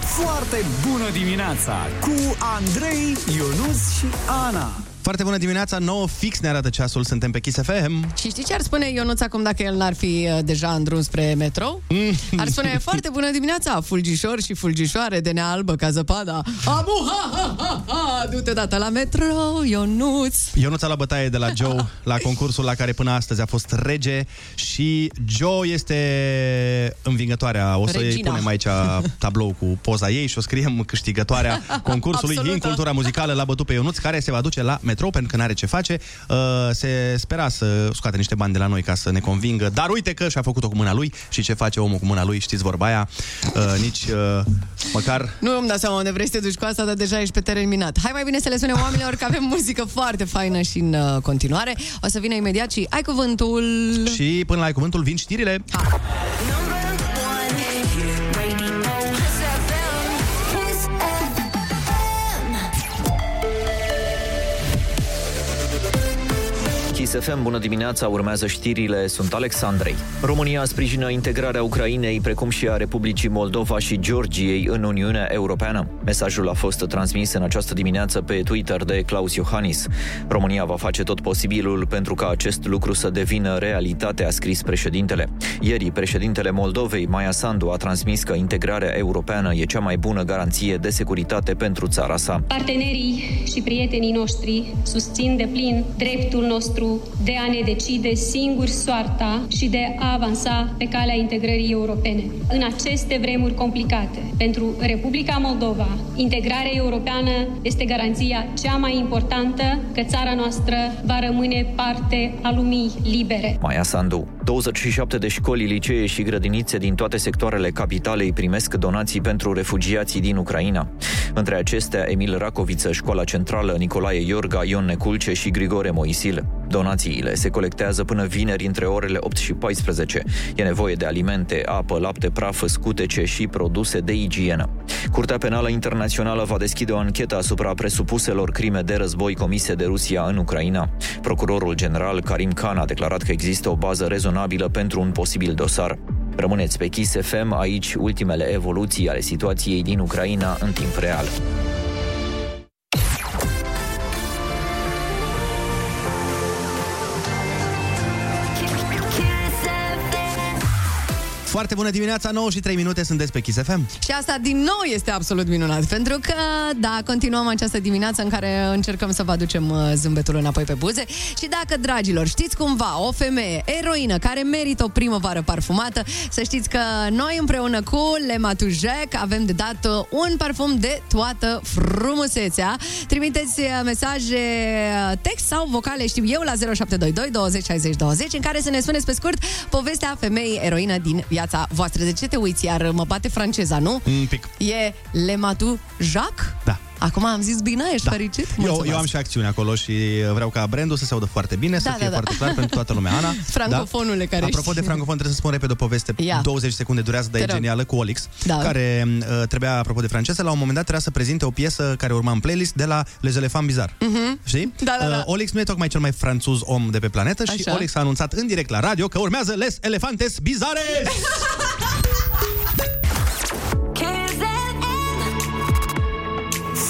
Foarte bună dimineața cu Andrei, Ionuț și Ana. Foarte bună dimineața, 9 fix ne arată ceasul, suntem pe Kiss FM. Și știi ce ar spune Ionuț acum dacă el n-ar fi deja în drum spre metrou? Ar spune: foarte bună dimineața, fulgișori și fulgișoare de nealbă ca zăpada. Abu, ha, du-te dată la metrou, Ionuț. Ionuț a luat bătaie de la Joe la concursul la care până astăzi a fost rege și Joe este învingătoarea. O să îi punem aici tablou cu poza ei și o scriem câștigătoarea concursului din Cultura Muzicală. L-a bătut pe Ionuț, care se va duce la metrou, pentru că n-are ce face. Se spera să scoate niște bani de la noi ca să ne convingă, dar uite că și-a făcut-o cu mâna lui. Și ce face omul cu mâna lui, știți vorba aia. Măcar nu îmi dau seama unde vrei să te duci cu asta, dar deja ești pe teren minat. Hai mai bine să le spunem oamenilor că avem muzică foarte faină și în continuare. O să vină imediat și Ai Cuvântul. Și până la Ai Cuvântul vin știrile. Ha. Kiss FM, bună dimineața, urmează știrile, sunt Alexandrei. România sprijină integrarea Ucrainei, precum și a Republicii Moldova și Georgiei în Uniunea Europeană. Mesajul a fost transmis în această dimineață pe Twitter de Klaus Iohannis. România va face tot posibilul pentru ca acest lucru să devină realitate, a scris președintele. Ieri, președintele Moldovei, Maia Sandu, a transmis că integrarea europeană e cea mai bună garanție de securitate pentru țara sa. Partenerii și prietenii noștri susțin de plin dreptul nostru de a ne decide singuri soarta și de a avansa pe calea integrării europene. În aceste vremuri complicate, pentru Republica Moldova, integrarea europeană este garanția cea mai importantă că țara noastră va rămâne parte a lumii libere. Maia Sandu. 27 de școli, licee și grădinițe din toate sectoarele capitalei primesc donații pentru refugiații din Ucraina. Între acestea, Emil Racoviță, Școala Centrală Nicolae Iorga, Ion Neculce și Grigore Moisil. Donațiile se colectează până vineri între orele 8 și 14. E nevoie de alimente, apă, lapte, praf, scutece și produse de igienă. Curtea Penală Internațională va deschide o anchetă asupra presupuselor crime de război comise de Rusia în Ucraina. Procurorul general Karim Khan a declarat că există o bază rezonabilă pentru un posibil dosar. Rămâneți pe Kiss FM, aici ultimele evoluții ale situației din Ucraina în timp real. Foarte bună dimineața, 9:03 sunteți pe Kiss FM. Și asta din nou este absolut minunat, pentru că, da, continuăm această dimineață în care încercăm să vă aducem zâmbetul înapoi pe buze. Și dacă, dragilor, știți cumva o femeie eroină care merită o primăvară parfumată, să știți că noi împreună cu Le Matujac avem de dat un parfum de toată frumusețea. Trimiteți mesaje text sau vocale, știu eu, la 0722 20 60 20, în care să ne spuneți pe scurt povestea femeii eroină din viața voastră. De ce te uiți? Iar mă bate franceza, nu? Un pic. E Le Matujac? Da. Acum am zis bine, ești fericit? Eu am și acțiune acolo și vreau ca brandul să se audă foarte bine, să fie foarte clar pentru toată lumea. Ana, francofonule, care apropo de francofon, trebuie să spun repede o poveste. 20 secunde durează, dar e genială, cu Olix, care trebuia, apropo de franceză, la un moment dat trebuia să prezinte o piesă care urma în playlist de la Les Elephants Bizarre. Știi? Olix nu e tocmai cel mai franțuz om de pe planetă. Așa. Și Olix a anunțat în direct la radio că urmează Les Elefantes Bizarre!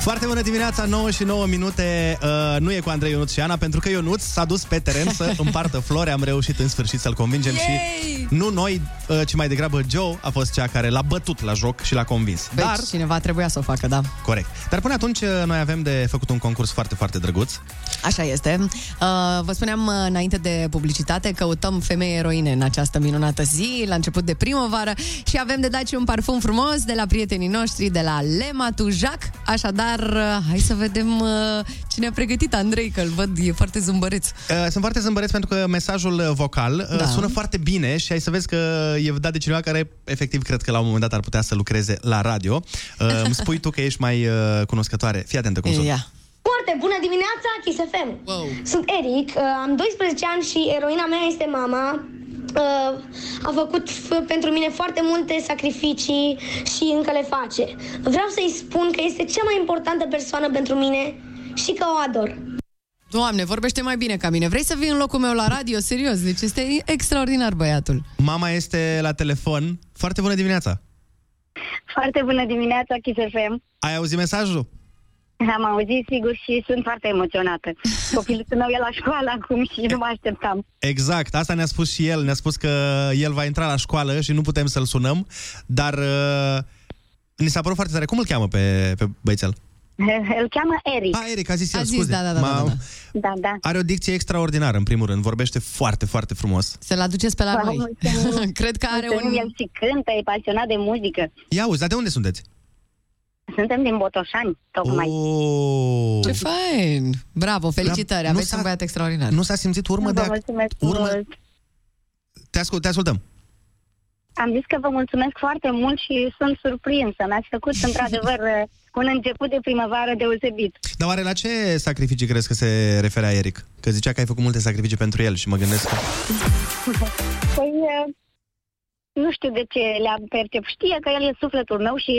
Foarte bună dimineața, 9:09. Nu e cu Andrei, Ionuț și Ana, pentru că Ionuț s-a dus pe teren să împartă flori. Am reușit în sfârșit să-l convingem. Și nu noi, ci mai degrabă Joe a fost cea care l-a bătut la joc și l-a convins. Deci, dar cineva trebuia să o facă, da. Corect. Dar până atunci noi avem de făcut un concurs foarte, foarte drăguț. Așa este. Vă spuneam înainte de publicitate, căutăm femei eroine în această minunată zi, la început de primăvară, și avem de dat și un parfum frumos de la prietenii noștri, de la Le Matujac. Așadar, hai să vedem cine a pregătit Andrei, că îl văd, e foarte zâmbăreț. Sunt foarte zâmbăreț pentru că mesajul vocal sună foarte bine și hai să vezi că e dat de cineva care, efectiv, cred că la un moment dat ar putea să lucreze la radio. Îmi spui tu, că ești mai cunoscătoare. Fii atentă cum sună. Foarte bună dimineața, Kiss FM. Wow. Sunt Eric, am 12 ani și eroina mea este mama. A făcut pentru mine foarte multe sacrificii și încă le face. Vreau să-i spun că este cea mai importantă persoană pentru mine și că o ador. Doamne, vorbește mai bine ca mine. Vrei să vii în locul meu la radio? Serios, deci este extraordinar băiatul. Mama este la telefon. Foarte bună dimineața. Foarte bună dimineața, Kiss FM. Ai auzit mesajul? Am auzit, sigur, și sunt foarte emoționată. Copilul meu e la școală acum și nu mă așteptam. Exact, asta ne-a spus și el. Ne-a spus că el va intra la școală și nu putem să-l sunăm, dar ni s-a părut foarte tare. Cum îl cheamă pe băiețel? Îl cheamă Eric. Eric, a zis el, scuze. Da. Are o dicție extraordinară, în primul rând. Vorbește foarte, foarte frumos. Să-l aduceți pe la noi. Cred că are un... El și cântă, e pasionat de muzică. Ia uzi, dar de unde sunteți? Suntem din Botoșani, tocmai. Oh, ce fain! Bravo, felicitări, aveți un băiat extraordinar. Nu s-a simțit urmă de... Te ascultăm. Am zis că vă mulțumesc foarte mult și sunt surprinsă. Mi-ați făcut, într-adevăr, un început de primăvară deosebit. Dar oare la ce sacrificii crezi că se referea Eric? Că zicea că ai făcut multe sacrificii pentru el și mă gândesc că... Păi, nu știu de ce le-am perceput. Știe că el e sufletul meu și...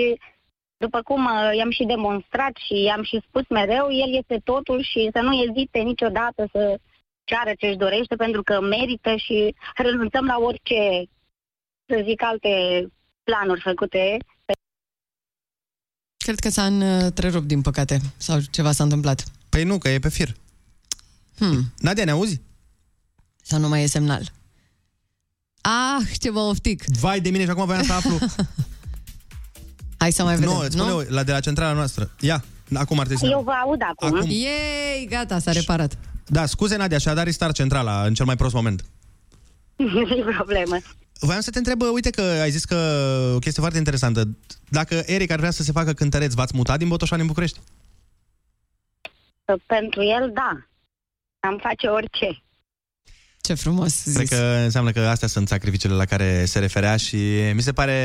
După cum i-am și demonstrat și i-am și spus mereu, el este totul și să nu ezite niciodată să ceară ce-și dorește, pentru că merită și renunțăm la orice, să zic, alte planuri făcute. Cred că s-a întrerupt, din păcate, sau ceva s-a întâmplat. Păi nu, că e pe fir. Nadia, ne auzi? Sau nu mai e semnal? Ah, ce vă oftic! Vai de mine, și acum voiam să aflu... Hai să mai vedem. Nu, spune-o, la de la centrala noastră. Ia, acum ar trebui să... Eu vă aud acum. Ei, gata, s-a reparat. Da, scuze, Nadia, și-a dat restart centrala în cel mai prost moment. Nu-i problemă. Voiam să te întreb, uite că ai zis că o chestie foarte interesantă. Dacă Eric ar vrea să se facă cântăreț, v-ați mutat din Botoșani în București? Pentru el, da. Am face orice. Ce frumos zis. Cred că înseamnă că astea sunt sacrificiile la care se referea și mi se pare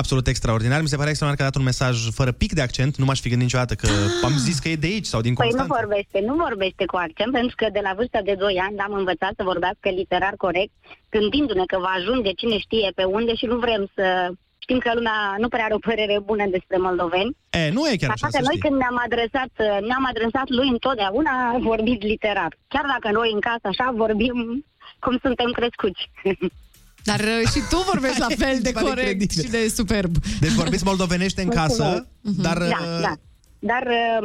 absolut extraordinar. Mi se pare extraordinar că a dat un mesaj fără pic de accent. Nu m-aș fi gândit niciodată că am zis că e de aici sau din Constanța. Păi nu vorbește cu accent, pentru că de la vârsta de 2 ani am învățat să vorbească literar corect, gândindu-ne că va ajunge cine știe pe unde și nu vrem să... Știm că lumea nu prea are o părere bună despre moldoveni. Nu e chiar așa, să știi. Noi când ne-am adresat lui, întotdeauna a vorbit literar. Chiar dacă noi în casă așa vorbim cum suntem crescuți. Dar și tu vorbești la fel de corect și de superb. Deci vorbiți moldovenește în casă, dar... Da, da. Dar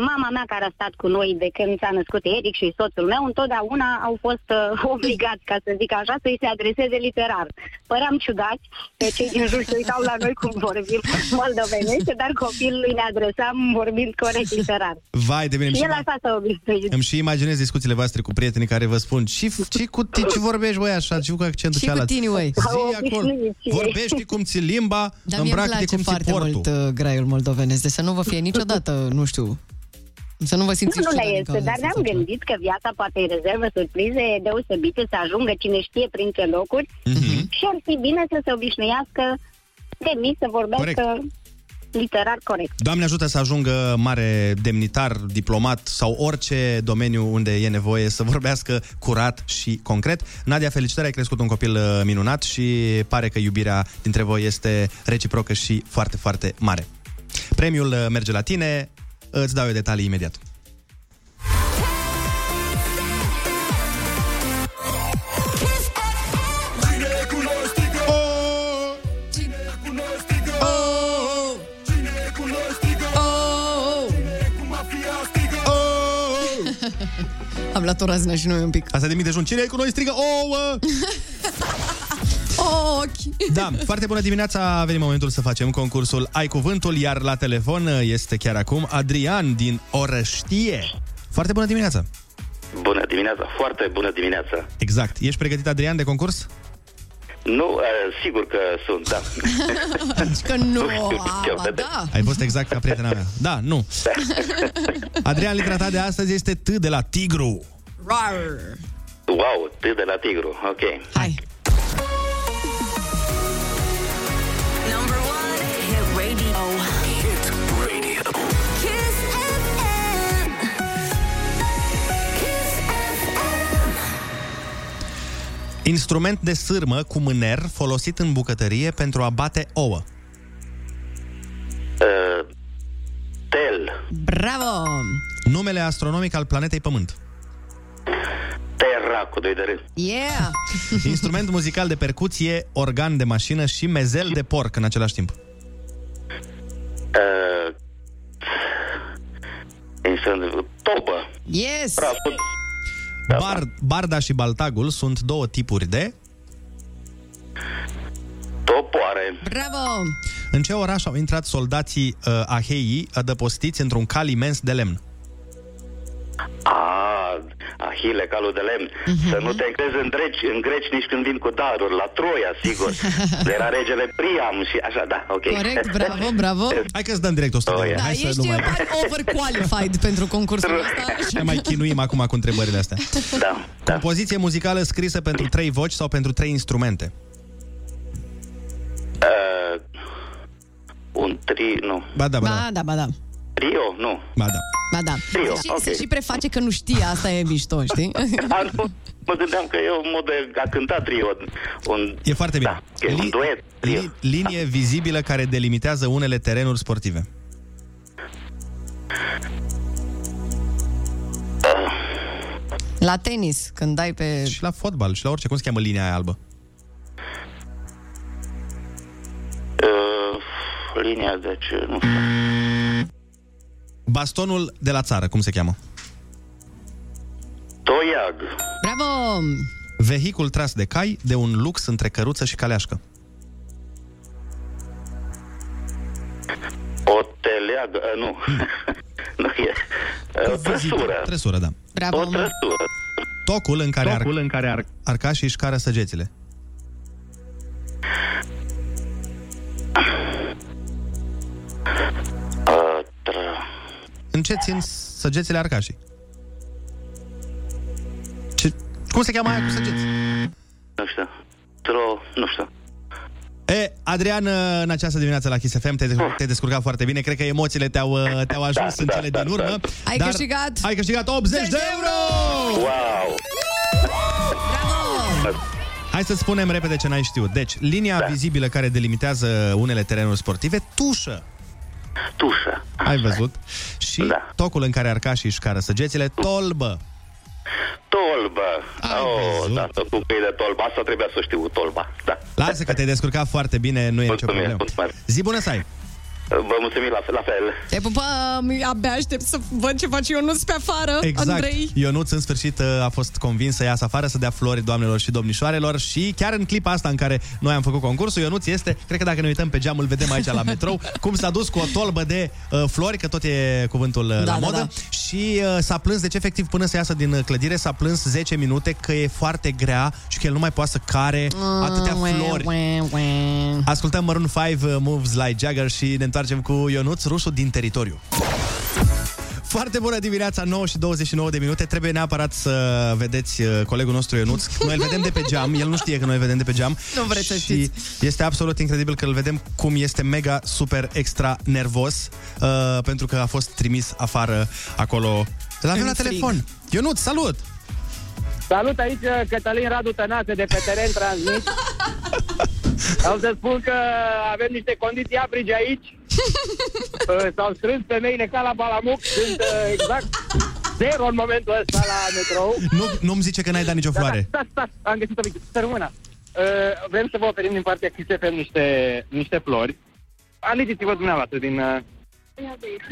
mama mea, care a stat cu noi de când s-a născut Eric și soțul meu, întotdeauna au fost obligați, ca să zic așa, să-i se adreseze literar. Păream ciudați, pe cei din jur se uitau la noi cum vorbim moldovenește, dar copilului ne adresam vorbind corect literar. Vai de bine, și el așa s-a obișnuit. Îmi și imaginez discuțiile voastre cu prietenii care vă spun ce vorbești voi așa, ce cu accentul cealaltă. Ce cu tine, voi? Vorbești cum ți limba, îmbracă-te cum ți portul. Dar mult graiul moldovenesc, de să nu vă fie niciodată, nu știu, să nu vă simțiți. Nu, nu le este, dar ne-am gândit că viața poate îi rezervă surprize deosebite, să ajungă cine știe prin ce locuri și ar fi bine să se obișnuiască de mic să vorbească literar corect. Doamne ajută să ajungă mare demnitar, diplomat sau orice domeniu unde e nevoie să vorbească curat și concret. Nadia, felicitări, ai crescut un copil minunat și pare că iubirea dintre voi este reciprocă și foarte, foarte mare. Premiul merge la tine. Îți dau eu detalii imediat. Am luat o raznă și noi un pic. Asta de mic dejun. Cine e cu noi strigă ouă? Ochi. Da, foarte bună dimineața, a venit momentul să facem concursul Ai Cuvântul, iar la telefon este chiar acum Adrian din Orăștie. Foarte bună dimineața. Bună dimineața, foarte bună dimineața. Exact, ești pregătit, Adrian, de concurs? Nu, sigur că sunt, da. Deci că nu, da. Ai fost exact ca prietena mea. Da, nu. Adrian, litera ta de astăzi este T de la tigru. Rar. Wow, T de la tigru, ok. Hai. Instrument de sârmă cu mâner folosit în bucătărie pentru a bate ouă. Tel. Bravo! Numele astronomic al planetei Pământ. Terra, cu doi de rând. Yeah! Instrument muzical de percuție, organ de mașină și mezel de porc în același timp. Tobă. Yes! Bravo. Barda și baltagul sunt două tipuri de... topoare. Bravo! În ce oraș au intrat soldații Aheii adăpostiți într-un cal imens de lemn? Ahile, calul de lemn. Să nu te încrezi în greci nici când vin cu daruri. La Troia, sigur. Era regele Priam și așa, da, ok. Corect, bravo, bravo. Hai că îți dăm direct 100 de euro. Da, ești overqualified pentru concursul ăsta. Ne mai chinuim acum cu întrebările astea. Da, da. Compoziție muzicală scrisă pentru 3 voci sau pentru 3 instrumente? Un tri, nu. Ba da, ba da. Trio? Nu. Ba da. Ba da. Trio, se și preface că nu știe, asta e mișto, știi? Mă gândeam că e un mod de a cânta trio. E foarte bine. Da, un duet. Linie vizibilă care delimitează unele terenuri sportive. La tenis, când dai pe... Și la fotbal, și la orice. Cum se cheamă linia aia albă? Linia, deci, nu știu. Bastonul de la țară, cum se cheamă? Toiag. Bravo! Vehicul tras de cai, de un lux între căruță și caleașcă. O teleagă, nu. Nu e. O trăsură. Trăsură, da. Bravo, o trăsură. Tocul în care arcașii își cară săgețile. În ce țin săgețile arcașii? Ce? Cum se cheamă aia cu săgeți? Nu știu. Nu știu. Adrian, în această dimineață la Kiss FM te-ai descurcat foarte bine. Cred că emoțiile te-au ajuns în cele din urmă. Ai câștigat 80 de euro! Wow! Bravo! Hai să spunem repede ce n-ai știut. Deci, linia vizibilă care delimitează unele terenuri sportive, tușă. Ai văzut? Și tocul în care arcașii își cară săgețile, tolbă. tolbă. Oh, da, cu căi de tolbă. Asta trebuia să știu, tolba. Da. Lasă că te-ai descurcat foarte bine, nu e nicio problemă. Zi bună să ai. Vă mulțumim, la fel. Abia aștept să văd ce face Ionuț pe afară, exact. Andrei. Ionuț, în sfârșit, a fost convins să iasă afară, să dea flori doamnelor și domnișoarelor. Și chiar în clipa asta în care noi am făcut concursul, Ionuț este, cred că dacă ne uităm pe geam, îl vedem aici la metrou, cum s-a dus cu o tolbă de flori, că tot e cuvântul la modă, da. Și s-a plâns, deci efectiv până să iasă din clădire s-a plâns 10 minute că e foarte grea și că el nu mai poate să care atâtea flori. Ascultăm Maroon 5, Moves Like Jagger și ne întoarcem cu Ionuț Rusu din teritoriu. Foarte bună dimineața, 9:29. Trebuie neapărat să vedeți colegul nostru Ionuț. Noi îl vedem de pe geam, el nu știe că noi îl vedem de pe geam. Nu vreți să știți. Este absolut incredibil că îl vedem cum este mega, super, extra nervos, pentru că a fost trimis afară acolo. Îl avem la telefon. Ionuț, salut! Salut, aici Cătălin Radu Tănase de pe teren, transmit. Vreau să spun că avem niște condiții aprige aici. S-au strâns femeile ca la Balamuc. Sunt exact zero în momentul ăsta la metrou. Nu-mi zice că n-ai dat nicio floare. Da, am găsit-o mică. Să rămână. Vrem să vă oferim din partea Kiss FM niște flori. Alegeți-vă dumneavoastră din...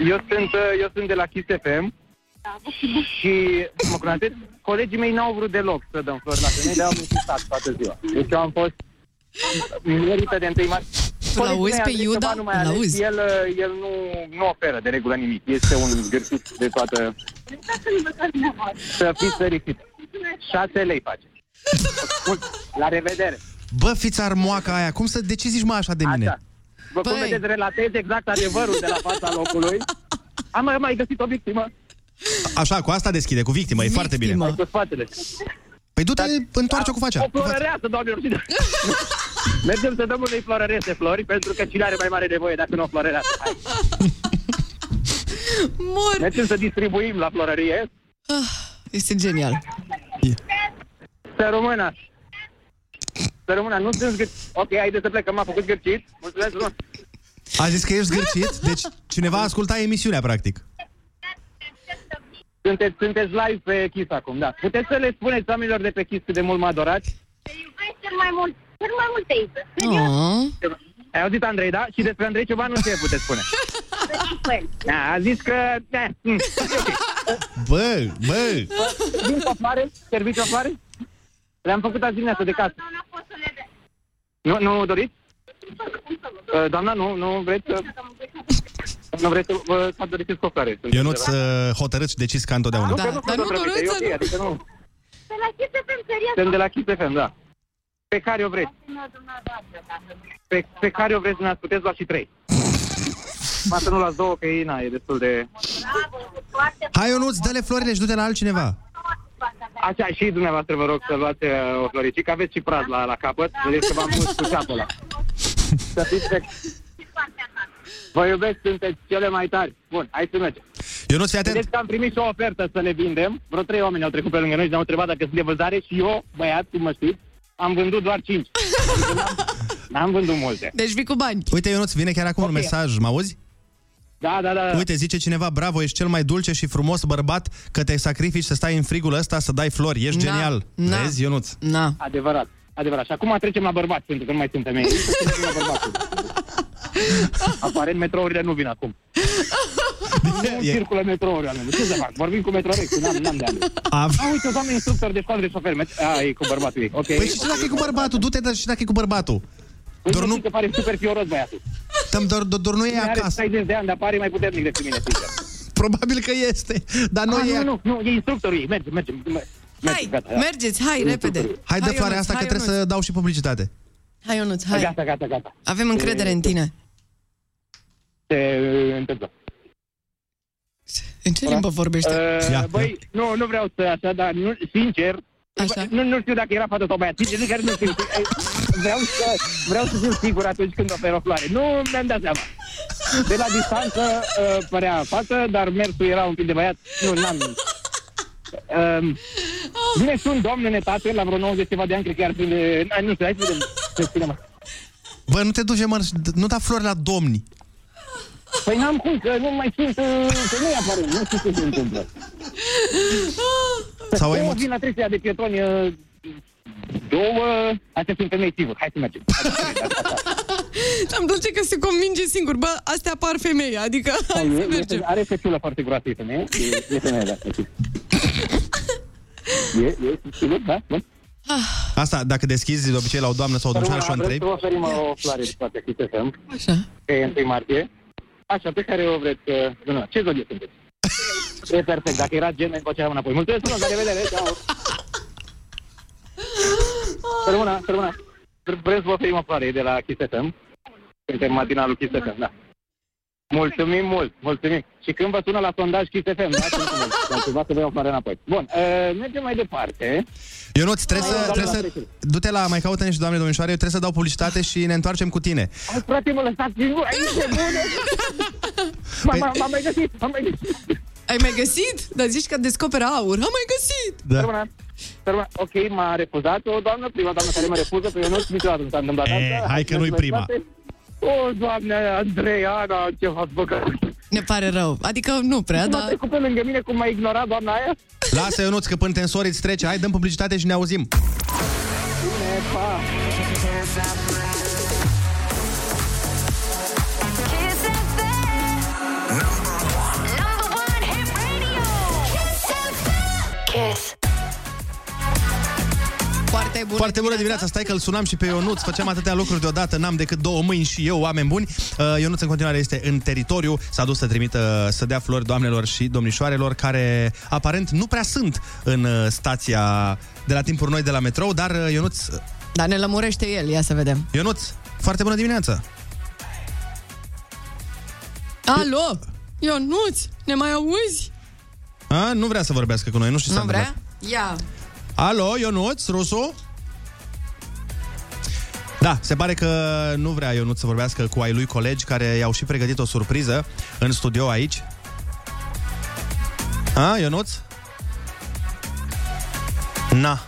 Eu sunt de la Kiss FM. Și, mă cunoașteți, colegii mei n-au vrut deloc să dăm flori la femeile. Le-au insistat toată ziua. Deci eu am fost... merită de întâi marți. Tu l-auzi pe Iuda? L-auzi. El nu oferă de regulă nimic. Este un zgârțit de toată. Să fiți fericit. 6 lei face. La revedere. Bă, fiți armoaca aia. Cum să decizici mă așa de mine? Așa. Bă, cum vedeți, relatez exact adevărul de la fața locului. Am mai găsit o victimă. Așa, cu asta deschide, cu victimă. E foarte bine. Cu spatele. Păi du-te, întoarce-o cu facea. O florăreasă, doamnelor. Mergem să dăm unei florărețe flori, pentru că cine are mai mare nevoie dacă nu o florăreasă. Mor. Mergem să distribuim la florărie. Este genial. Să rămână. Să rămână, nu sunt zgârcit. Ok, haide să plecăm, m-a făcut gârcit. Mulțumesc frumos. A zis că ești zgârcit? Deci cineva asculta emisiunea, practic. Sunteți live pe Kiss acum, da. Puteți să le spuneți oamenilor de pe Kiss cât de mult mă adorați? Te iubesc cel mai mult te iubesc. Ai auzit, Andrei, da? Și despre Andrei Ciobanu nu ce puteți spune? A zis că... Bă! Vin afară? Serviciu afară? Le-am făcut azi dimineață de casă. Nu doriți? Doamna, nu vreți să... Nu vreți să doriți cu o floare. Ionuț, hotărâți, decizi ca întotdeauna. Dar nu doriți? Adică nu. De la Kiss FM, serios. Sunt de la Kiss FM, da. Pe care o vreți. Pe care o vreți, ne-ați puteți lua și 3. Mă să nu luați 2, că e destul de... Hai, Ionuț, dă-le florile și du-te la altcineva. Așa, și dumneavoastră vă rog să luați o floricică. Aveți și praz la capăt. Vedeți că v-am pus cu ceapă ăla. Să fiți pe... Vă iubesc, sunteți cele mai tari. Bun, hai să mergem. Ionuț, fii atent. Vedeți că am primit și o ofertă să le vindem. Vreo 3 oameni au trecut pe lângă noi și ne-au întrebat dacă sunt de vânzare. Și eu, băiat, cum mă știți, am vândut doar 5. N-am vândut multe. Deci vii cu bani. Uite, Ionuț, vine chiar acum un mesaj, mă auzi? Da. Uite, zice cineva, bravo, ești cel mai dulce și frumos bărbat că te sacrifici să stai în frigul ăsta, să dai flori. Ești genial. Vezi, Ionuț? Adevărat. Și acum trecem la bărbați, pentru că nu mai sunt femei. Aparent metrourile nu vin acum. Nu circulă metrourile, oameni. Ce să fac? Vorbim cu metrorex, n-am de ale. Uite, doamne, instructor de școală de șoferi. E cu bărbatul ei. Okay. Păi și dacă e cu bărbatul? Du-te, dar și dacă e cu bărbatul. Păi doar nu... că pare super fioros băiatul. Doar nu e acasă. Are 60 de ani, dar pare mai puternic decât mine, sincer. Probabil că este, dar nu e... Nu, e instructorul ei. Mergem. Mergeți, hai, repede. Hai de floarea asta, că trebuie să dau și publicitate. Hai, Ionuț, hai. Gata. Avem încredere în tine. Te întâmplă. În ce limbă vorbești? Băi, nu vreau să așa, dar sincer, așa? Nu știu dacă era fată sau băiat. Sincer, chiar nu știu. Vreau să fiu sigur atunci când ofer o floare. Nu mi-am dat seama. De la distanță părea fată, dar mersul era un pic de băiat. Bine, sunt domn în etate, la vreo 90 ceva de ani, cred că ar prinde... Nu știu, hai să vedem ce spune, mă. Bă, nu te duce, mă, nu da flori la domni. Păi n-am cum, că nu mai sunt, că nu-i aparent, nu știu ce se întâmplă. Sau ai emoții? Vin la trecerea de pietoni două, astea sunt femei sigur. Hai să mergem. Am dulce că se convinge singur. Bă, astea apar femei, adică hai să mergem. Are feciulă foarte groasă, e femeie. E femeie, da. E sigur, da? Asta, dacă deschizi de obicei la o doamnă sau o domnișoară și o întrebi... Vreau să oferim o floare de partea Kiss FM. Așa. Pe 1 martie. Așa, pe care o vreți... Nu, ce zodie sunteți? E perfect, dacă era gemeni, făceam înapoi. Mulțumesc frumos, la revedere, ceau! Sărbuna, vreau să vă oferim o floare de la Kiss FM. Suntem matina lui Kiss FM, da. Mulțumim mult, mulțumim. Și când vă sună la sondaj Kiss FM, da? Mulțumesc, să vă iau floare înapoi. Bun, mergem mai departe. Ionuț, trebuie să... Du-te la mai caută niște doamne domnișoare, eu trebuie să dau publicitate și ne întoarcem cu tine. Ai, frate, mă lăsați din gură, aici e bună! M-am mai găsit, Ai mai găsit? Dar zici că descoperă aur. Am mai găsit! Da. Sărbuna. Ok, m-a refuzat o doamnă, prima doamnă care mă refuză, pe Ionuț, niciodată nu s-a întâmplat asta. Hai că nu-i prima. O, doamne, Andreea, Ana, ce v-ați băgat? Ne pare rău. Adică nu prea, dar... M-a trecut pe lângă mine cum m-a ignorat doamna aia? Lasă, Ionuț, că până te însori îți trece. Hai, dăm publicitate și ne auzim. Bine, pa! Foarte bună dimineața, stai că îl sunam și pe Ionuț. Făceam atâtea lucruri deodată, n-am decât două mâini și eu, oameni buni. Ionuț în continuare este în teritoriu. S-a dus să trimită, să dea flori doamnelor și domnișoarelor care aparent nu prea sunt în stația de la timpuri noi de la metrou. Dar Ionuț... Dar ne lămurește el, ia să vedem. Ionuț, foarte bună dimineața. Alo, Ionuț, ne mai auzi? A, nu vrea să vorbească cu noi, nu știu ce s-a întâmplat. Ia. Alo, Ionuț Rusu? Da, se pare că nu vrea Ionuț să vorbească cu ai lui colegi care i-au și pregătit o surpriză în studio aici. A, Ionuț? Na.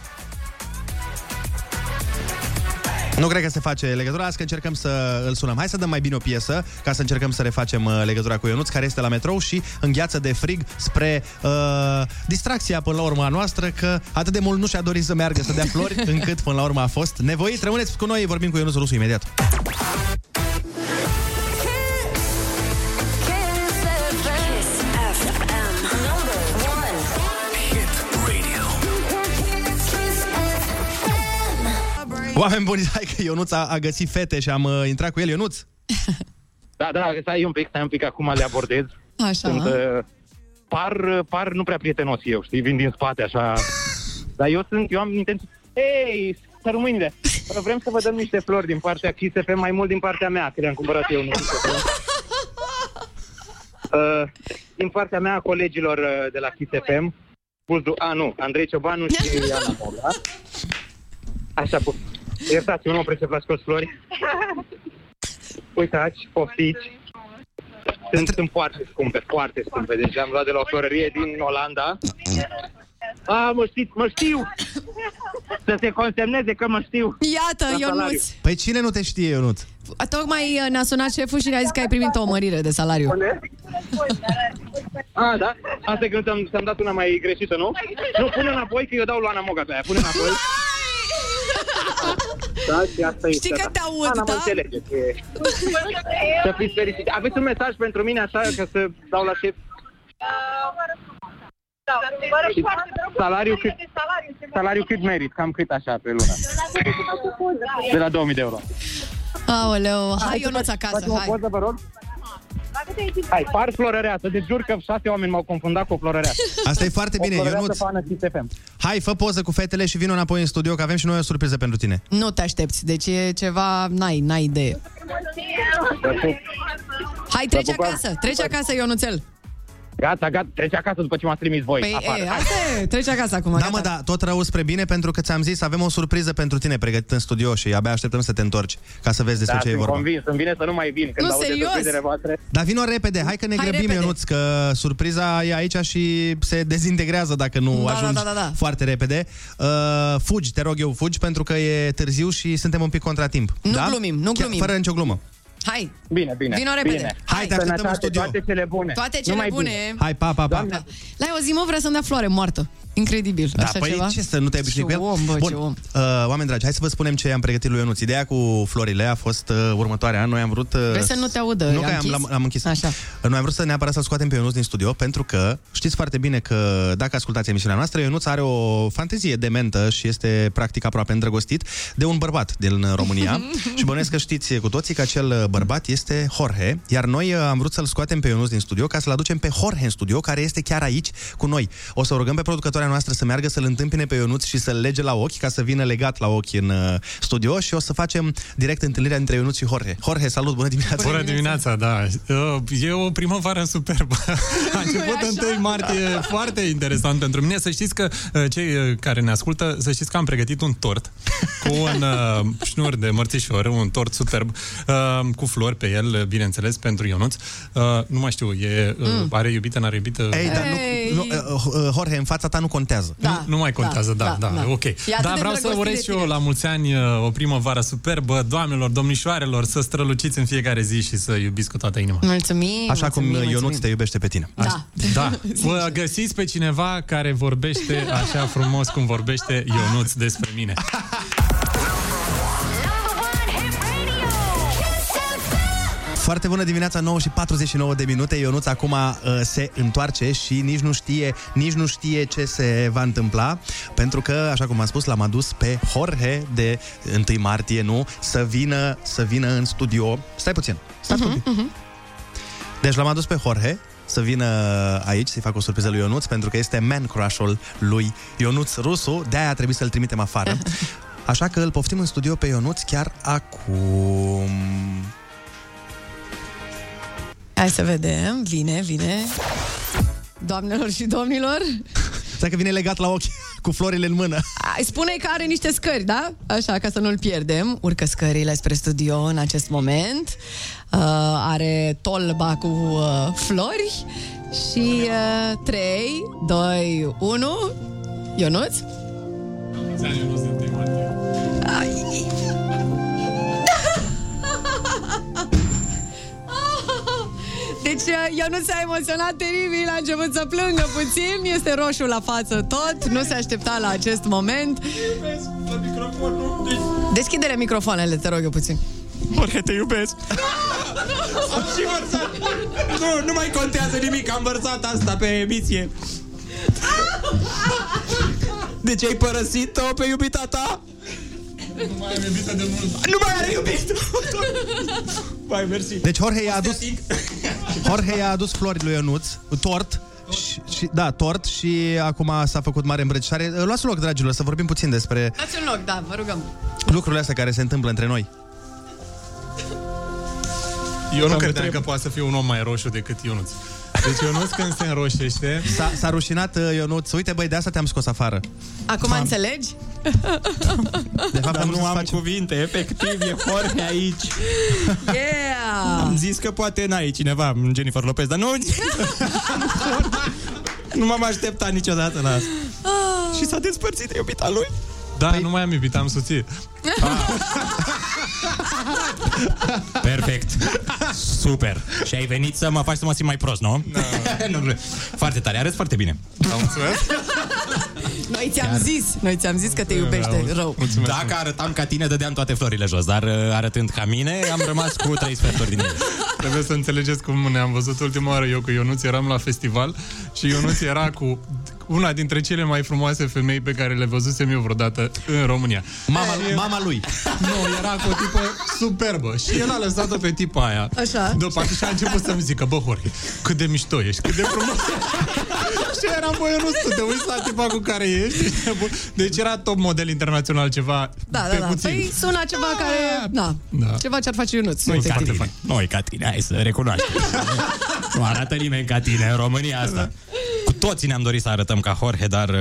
Nu cred că se face legătura, azi că încercăm să îl sunăm. Hai să dăm mai bine o piesă, ca să încercăm să refacem legătura cu Ionuț, care este la metrou și îngheață de frig spre distracția până la urmă a noastră, că atât de mult nu și-a dorit să meargă să dea flori, încât până la urmă a fost nevoit. Rămâneți cu noi, vorbim cu Ionuț Rusu imediat. Oameni buni, hai că Ionuț a găsit fete și am intrat cu el. Ionuț? Da, stai un pic, acum le abordez. Așa. Sunt, par nu prea prietenos eu, știi, vin din spate așa. Dar eu am intenție. Ei, sărmâinile, vrem să vă dăm niște flori din partea Kiss FM, mai mult din partea mea, că le-am cumpărat eu. Din partea mea, colegilor de la Kiss FM, Andrei Ciobanu și Ana Paula. Așa, iertați-mă, nu mă pricep la scos flori. Uitați, poftiți. Sunt foarte scumpe. Deci am luat de la o florărie din Olanda. A, mă știu! Să se consemneze că mă știu. Iată, Ionuț. Păi cine nu te știe, Ionuț? Tocmai ne-a sunat șeful și ne-a zis că ai primit o mărire de salariu. A, da? Asta e că ți-am dat una mai greșită, nu? Nu, pune înapoi că eu dau Luana Moga pe aia. Pune înapoi. Da, și asta știi că te aud, da? Să fiți fericite. Aveți un mesaj pentru mine, așa, ca să dau la șef? Salariul cât merit, cam cât așa pe lună? De la 2000 de euro. Aoleu, hai Ionuț acasă, hai. Faci o poză, vă rog? Hai, par florăreasă, deci jur că 6 oameni m-au confundat cu o florăreasă. Asta e foarte bine, Ionuț. Hai, fă poză cu fetele și vin înapoi în studio, că avem și noi o surpriză pentru tine. Nu te aștepți, deci e ceva, n-ai idee. Hai, treci acasă, Ionuțel. Gata, treci acasă după ce m-ați trimis voi. Treci acasă acum. Da, gata. Mă, da, tot rău spre bine, pentru că ți-am zis, avem o surpriză pentru tine pregătită în studio și abia așteptăm să te întorci, ca să vezi despre ce e vorba. Da, sunt convins, îmi vine să nu mai vin când aude surprizele voastre. Dar vino repede, hai că ne grăbim, Ionuț, că surpriza e aici și se dezintegrează dacă nu ajungi foarte repede. Fugi, te rog eu, fugi, pentru că e târziu și suntem un pic contratimp. Nu glumim. Fără nicio glumă. Hai. Bine. Vino repede. Bine. Hai, te așteptăm în studio. Toate cele bune. Hai, pa. Doamne. La o zi, mă, vrea să-mi dea floare moartă. Incredibil. Da, așa păi ceva? Ce să nu te-ai obișnuit cu el? Om, bă, bun, oameni dragi, hai să vă spunem ce am pregătit lui Ionuț. Ideea cu florile a fost următoarea. Noi am vrut... Vrei să nu te audă. Nu, l-am închis. Așa. Noi am vrut să neapărat să-l scoatem pe Ionuț din studio, pentru că știți foarte bine că dacă ascultați emisiunea noastră, Ionuț are o fantezie dementă și este practic aproape îndrăgostit de un bărbat din România. Și bănuiesc că știți cu toții că acel bărbat este Jorge, iar noi am vrut să-l scoatem pe Ionuț din studio ca să-l aducem pe Jorge în studio, care este chiar aici cu noi. O să o rugăm pe producătoarea noastră să meargă să-l întâmpine pe Ionuț și să-l lege la ochi, ca să vină legat la ochi în studio, și o să facem direct întâlnirea între Ionuț și Jorge. Jorge, salut, bună dimineața! Bună dimineața, da! E o primăvară superbă. A început 1 martie, foarte interesant pentru mine. Să știți că cei care ne ascultă, să știți că am pregătit un tort cu un șnur de mărțișor, un tort superb, cu flori pe el, bineînțeles, pentru Ionuț. Nu mai știu, are iubită, n-are iubită? Ei, dar nu, Jorge, în fața ta nu contează. Da, nu mai contează, da. Ok. Dar vreau să urez și eu la mulți ani o primăvară superbă, doamnelor, domnișoarelor, să străluciți în fiecare zi și să iubiți cu toată inima. Mulțumim! Așa cum Ionuț te iubește pe tine. Da. Vă găsiți pe cineva care vorbește așa frumos cum vorbește Ionuț despre mine. Foarte bună dimineața, 9:49. Ionuț acum se întoarce și nici nu știe ce se va întâmpla, pentru că, așa cum am spus, l-am adus pe Jorge de 1 martie, nu? Să vină în studio. Stai puțin. Deci l-am adus pe Jorge să vină aici, să-i fac o surpriză lui Ionuț, pentru că este man crush-ul lui Ionuț Rusu, de-aia trebuie să-l trimitem afară. Așa că îl poftim în studio pe Ionuț chiar acum. Hai să vedem, vine. Doamnelor și domnilor... Dacă vine legat la ochi, cu florile în mână. Spune că are niște scări, da? Așa, ca să nu-l pierdem. Urcă scările spre studio în acest moment. Are tolba cu flori. Și 3, 2, 1... Ionuț? Deci, Ionuț s-a emoționat teribil, a început să plângă puțin, este roșu la față tot, nu se aștepta la acest moment. Deschide-le microfoanele, te rog eu puțin. Jorge, te iubesc. Am și vărsat. Nu mai contează nimic, am vărsat asta pe emisie. Deci ai părăsit-o pe iubita ta? Nu mai am iubită de mult. Nu mai are iubită! Vai, mersi. Deci Jorge i-a adus flori lui Ionuț, tort. Tort și acum s-a făcut mare îmbrățișare. Luați loc, dragilor, să vorbim puțin despre... Luați un loc, da, vă rugăm. Lucrurile astea care se întâmplă între noi. Eu nu credeam că poate să fie un om mai roșu decât Ionuț. Deci Ionuț când se înroșește... S-a rușinat Ionuț. Uite, băi, de asta te-am scos afară. Acum înțelegi? De fapt, nu am cuvinte. Efectiv, e Jorge aici. Yeah! Am zis că poate n-ai cineva, Jennifer Lopez, dar nu... nu m-am așteptat niciodată la asta. Și s-a despărțit iubita lui. Da, păi... nu mai am iubit, am soție. Perfect. Super. Și ai venit să mă faci să mă simt mai prost, nu? No. Foarte tare, arăți foarte bine. Noi ți-am zis că te iubește rău. Mulțumesc. Dacă arătam ca tine, dădeam toate florile jos. Dar arătând ca mine, am rămas cu 3 sferturi din ele. Trebuie să înțelegeți cum ne-am văzut ultima oară. Eu cu Ionuț eram la festival și Ionuț era cu una dintre cele mai frumoase femei pe care le văzusem eu vreodată în România. Mama lui. Nu, era cu o tipă superbă. Și el a lăsat-o pe tipa aia. Așa. Deoparte și a început să-mi zică: bă, Jorge, cât de mișto ești, cât de frumos. Și eram, bă, eu nu știu, te uiți la tipa cu care ești. Deci era top model internațional ceva. Da. Puțin. Păi suna ceva care... Da. Ceva ce-ar face Ionuț. Noi ca tine, hai să recunoaștem. Nu arată nimeni ca tine în România asta. Cu toții ne-am dorit să arătăm ca Jorge, dar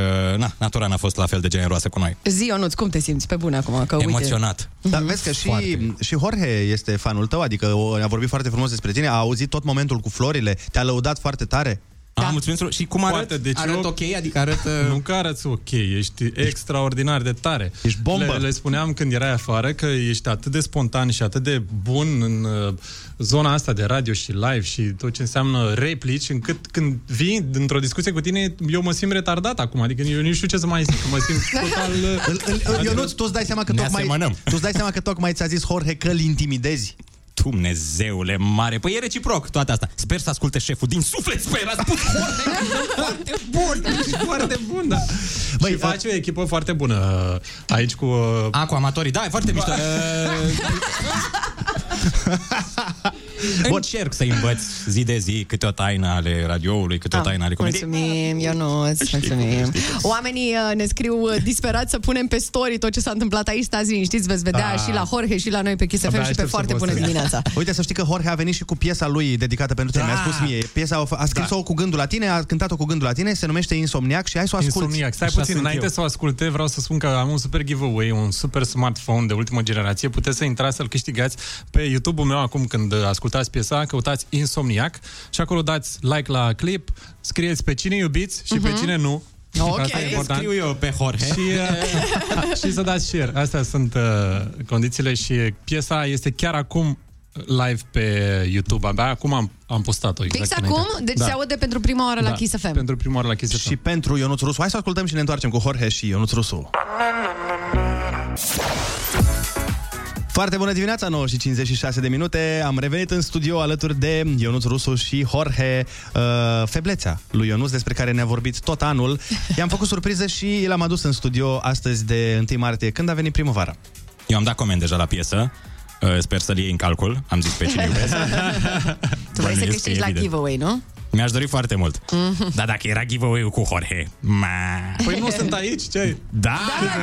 natura n-a fost la fel de generoasă cu noi. Zi, Ionuț, cum te simți? Pe bune acum, că emoționat. Uite... Dar vezi că și Jorge este fanul tău, adică a vorbit foarte frumos despre tine, a auzit tot momentul cu florile, te-a lăudat foarte tare. Da. Mulțumesc. Și cum arată? Deci arăt ok? Adică arătă... Nu că arăți ok, ești extraordinar de tare. Ești bombă. Le spuneam când erai afară că ești atât de spontan și atât de bun în zona asta de radio și live și tot ce înseamnă replici, încât când vii într-o discuție cu tine, eu mă simt retardat acum. Adică eu nu știu ce să mai zic, mă simt total... Ionuț, tu îți dai seama că tocmai ți-a zis Jorge că îl intimidezi? Dumnezeule mare, păi e reciproc toată asta. Sper să asculte șeful din suflet, sper. A spus foarte bun, ești foarte bun, da. Băi, și faci o echipă foarte bună aici cu... cu amatorii, da, e foarte mișto. Încerc să învăț zi de zi câte o taină ale radioului, câte o taină ale comediei. Mulțumim, Ionuț, mulțumim. Oamenii ne scriu disperați să punem pe story tot ce s-a întâmplat aici, stați liniștiți, veți vedea și la Jorge și la noi pe Kiss FM și pe Foarte Bună Dimineața. Uite, să știi că Jorge a venit și cu piesa lui dedicată pentru tine, mi-a spus mie. Piesa a scris-o cu gândul la tine, a cântat-o cu gândul la tine, se numește Insomniac și hai să o asculti. Insomniac, stai puțin, înainte să o asculte, vreau să spun că am un super giveaway, un super smartphone de ultimă generație, puteți să intrați să-l câștigați pe YouTube-ul meu acum când ascultați piesa, căutați Insomniac și acolo dați like la clip, scrieți pe cine iubiți și pe cine nu. Ok, asta e important. Scriu eu pe Jorge. Și, și să dați share. Astea sunt condițiile și piesa este chiar acum live pe YouTube. Abia acum am postat-o. Exact fix acum? Deci se aude pentru prima oară la Kiss FM. Pentru prima oară la Kiss FM. Și pentru Ionuț Rusu. Hai să ascultăm și ne întoarcem cu Jorge și Ionuț Rusu. Foarte bună dimineața, 9:56. Am revenit în studio alături de Ionuț Rusu și Jorge. Feblețea lui Ionuț, despre care ne-a vorbit tot anul. I-am făcut surpriză și l-am adus în studio astăzi de 1 martie, când a venit primăvara. Eu am dat coment deja la piesă. Sper să-l iei în calcul. Am zis pe cine iubesc. Tu vrei să câștigi la giveaway, nu? Mi-aș dori foarte mult. Dar dacă era giveaway-ul cu Jorge... Păi nu sunt aici, ce? Da,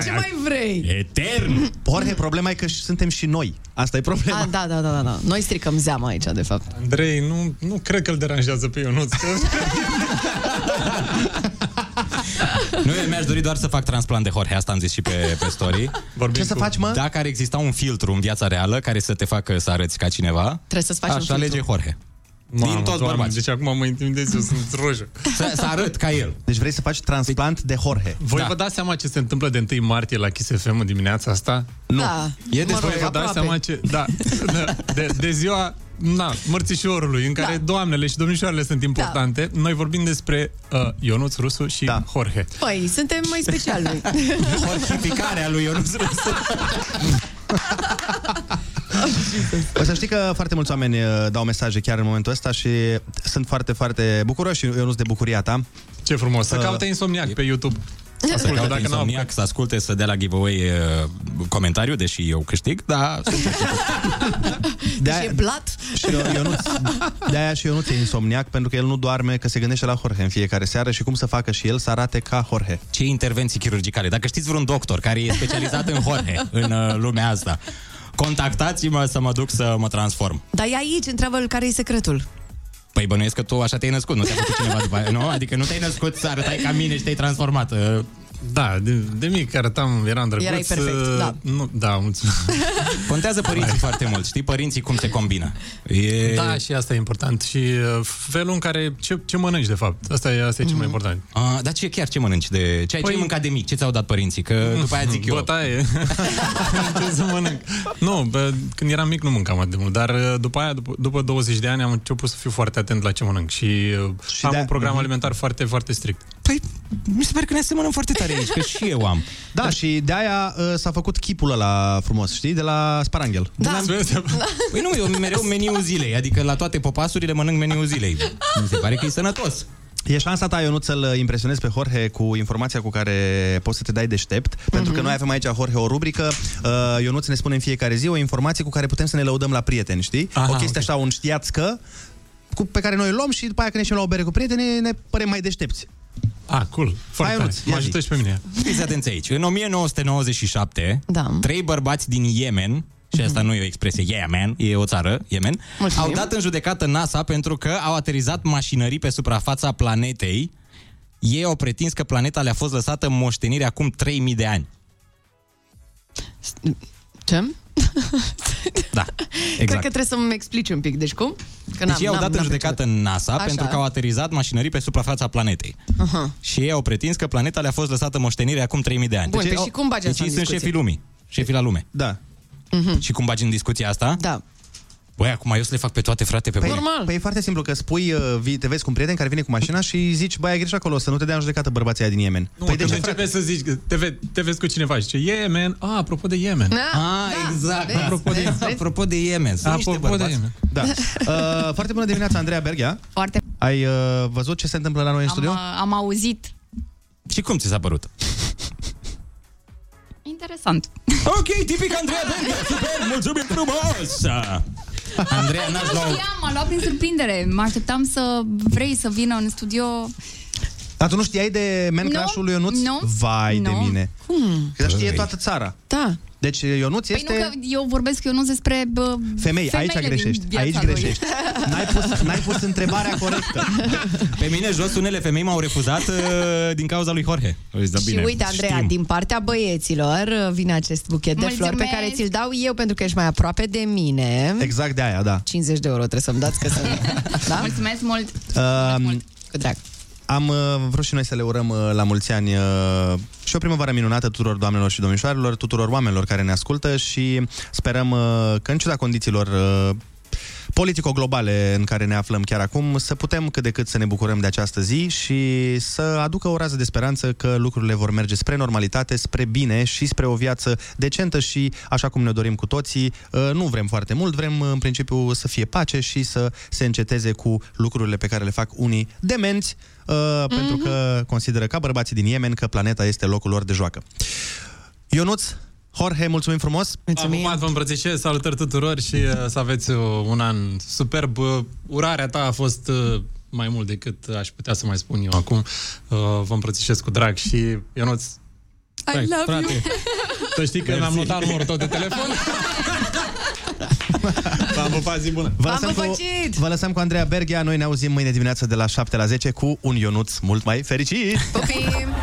ce mai vrei? Etern! Jorge, problema e că suntem și noi. Asta e problema. Da. Noi stricăm zeama aici, de fapt. Andrei, nu cred că îl deranjează pe Ionuț. Nu, eu mi-aș dori doar să fac transplant de Jorge. Asta am zis și pe story. Ce să faci, mă? Dacă ar exista un filtru în viața reală care să te facă să arăți ca cineva, trebuie să-ți faci un filtru. Așa alege Jorge. Mamă, din toți bărbați. Deci acum mă intimidez, eu sunt roșu. Să arăt ca el. Deci vrei să faci transplant de Jorge. Voi vă dați seama ce se întâmplă de 1 martie la Kiss FM în dimineața asta? Nu. Da. Voi vă dați seama ce... Da. De ziua... mărțișorului, în care doamnele și domnișoarele sunt importante. Noi vorbim despre Ionuț Rusu și Jorge. Păi, suntem mai speciali noi. Jorgificarea lui Ionuț Rusu. O să știi că foarte mulți oameni dau mesaje chiar în momentul ăsta și sunt foarte, foarte bucuroși, Ionuț, de bucuria ta. Ce frumos. Să caute Insomniac pe YouTube. Să caute Insomniac, să asculte, să dea la giveaway comentariu, deși eu câștig, dar... Deși e blat. De-aia și Ionuț e insomniac, pentru că el nu doarme, că se gândește la Jorge în fiecare seară și cum să facă și el să arate ca Jorge. Ce intervenții chirurgicale. Dacă știți vreun doctor care e specializat în Jorge, în lumea asta, contactați-mă să mă duc să mă transform. Dar e aici, întreabă-l care e secretul. Păi bănuiesc că tu așa te-ai născut, nu te-a făcut cineva după aia, nu? Adică nu te-ai născut să arătai ca mine și te-ai transformat. Da, de mic arătam, eram drăguț. Erai perfect, da. Nu, da, mulțumesc. Contează părinții foarte mult, știi? Părinții cum se combină. Da, și asta e important. Și felul în care, ce mănânci de fapt. Asta e cel mai important. Dar ce mănânci? Ce ai mâncat de mic? Ce ți-au dat părinții? Că după aia zic eu. Bătaie. Ce să mănânc? Nu, când eram mic nu mâncam atât de mult. Dar după aia, după 20 de ani am început să fiu foarte atent la ce mănânc. Și am un program alimentar foarte, foarte strict. Păi, mi se pare că ne asemănăm foarte tare aici, că și eu am. Da, și de aia s-a făcut chipul ăla frumos, știi? De la sparanghel. Da. Păi nu, eu mereu meniul zilei, adică la toate popasurile mănânc meniul zilei. Mi se pare că e sănătos. E șansa ta, Ionuț, să-l impresionezi pe Jorge cu informația cu care poți să te dai deștept, pentru că noi avem aici, Jorge, o rubrică, Ionuț ne spune în fiecare zi o informație cu care putem să ne lăudăm la prieteni, știi? Aha, o chestie așa, un știați că, pe care noi îl luăm și după aia când ieșim la o bere cu prietenii, ne părem mai deștepți. Cool. Foarte tare. Mă ajută și pe mine. Fiți atenți aici. În 1997, trei bărbați din Yemen, și asta nu e o expresie, Yemen, e o țară, Yemen, au dat în judecată NASA pentru că au aterizat mașinării pe suprafața planetei. Ei au pretins că planeta le-a fost lăsată în moștenire acum 3000 de ani. Ce? Da, exact. Cred că trebuie să-mi explici un pic. Deci cum? Că deci ei au dat în judecată NASA. Așa. Pentru că au aterizat mașinării pe suprafața planetei. Uh-huh. Și ei au pretins că planeta le-a fost lăsată moștenire acum 3000 de ani. Bun, deci, și cum bagi asta în discuție? Deci sunt șefii lumii, șefii la lume. Da. Uh-huh. Și cum bagi în discuția asta? Da. Băi, acum eu să le fac pe toate, frate, pe bune. Normal. Păi e foarte simplu, că spui, te vezi cu un prieten care vine cu mașina și zici, băi, ai greșit acolo, să nu te dea în judecată bărbații aia din Yemen. Nu, păi de ce începe să zici, te vezi cu cineva și zice, Yemen, apropo de Yemen. Exact. Apropo de Yemen. Apropo de Yemen. Da. Foarte bună dimineața, Andreea Berghe. Foarte. Ai văzut ce se întâmplă la noi în studio? Am auzit. Și cum ți s-a părut? Interesant. Ok, tipic Andreea Berghe. Super, mulțumim frumos! Andreea, n-aș lua... M-a luat prin surprindere. Mă așteptam să vrei să vină în studio. Dar tu nu știai de man crush-ul lui Ionuț? Nu. Vai de mine. Cum? Că știe toată țara. Da. Deci Ionuț este... Păi nu, că eu vorbesc cu Ionuț despre femei. Aici greșești. Aici greșești. N-ai pus întrebarea corectă. Pe mine jos unele femei m-au refuzat din cauza lui Jorge. Da, și bine, uite, Andreea, din partea băieților vine acest buchet de flori pe care ți-l dau eu pentru că ești mai aproape de mine. Exact de aia, da. 50 de euro trebuie să-mi dați că să... Da? Mulțumesc mult. Cu drag. Am vrut și noi să le urăm la mulți ani și o primăvară minunată tuturor doamnelor și domnișoarelor, tuturor oamenilor care ne ascultă și sperăm că în ciuda condițiilor politico-globale în care ne aflăm chiar acum, să putem cât de cât să ne bucurăm de această zi și să aducă o rază de speranță că lucrurile vor merge spre normalitate, spre bine și spre o viață decentă și așa cum ne dorim cu toții. Nu vrem foarte mult, vrem în principiu să fie pace și să se înceteze cu lucrurile pe care le fac unii demenți, pentru că consideră ca bărbații din Yemen că planeta este locul lor de joacă. Ionuț, Jorge, mulțumim frumos! Mulțumim! Acum vă îmbrățișez, salutări tuturor și să aveți un an superb. Urarea ta a fost mai mult decât aș putea să mai spun eu acum. Vă îmbrățișez cu drag și Ionuț, I love frate, you! Să știi că mi-am notat numărul tău de telefon. V-am pupat, zi bună! Vă lăsăm cu Andreea Berghea, noi ne auzim mâine dimineață de la 7 la 10 cu un Ionuț mult mai fericit! Pupim!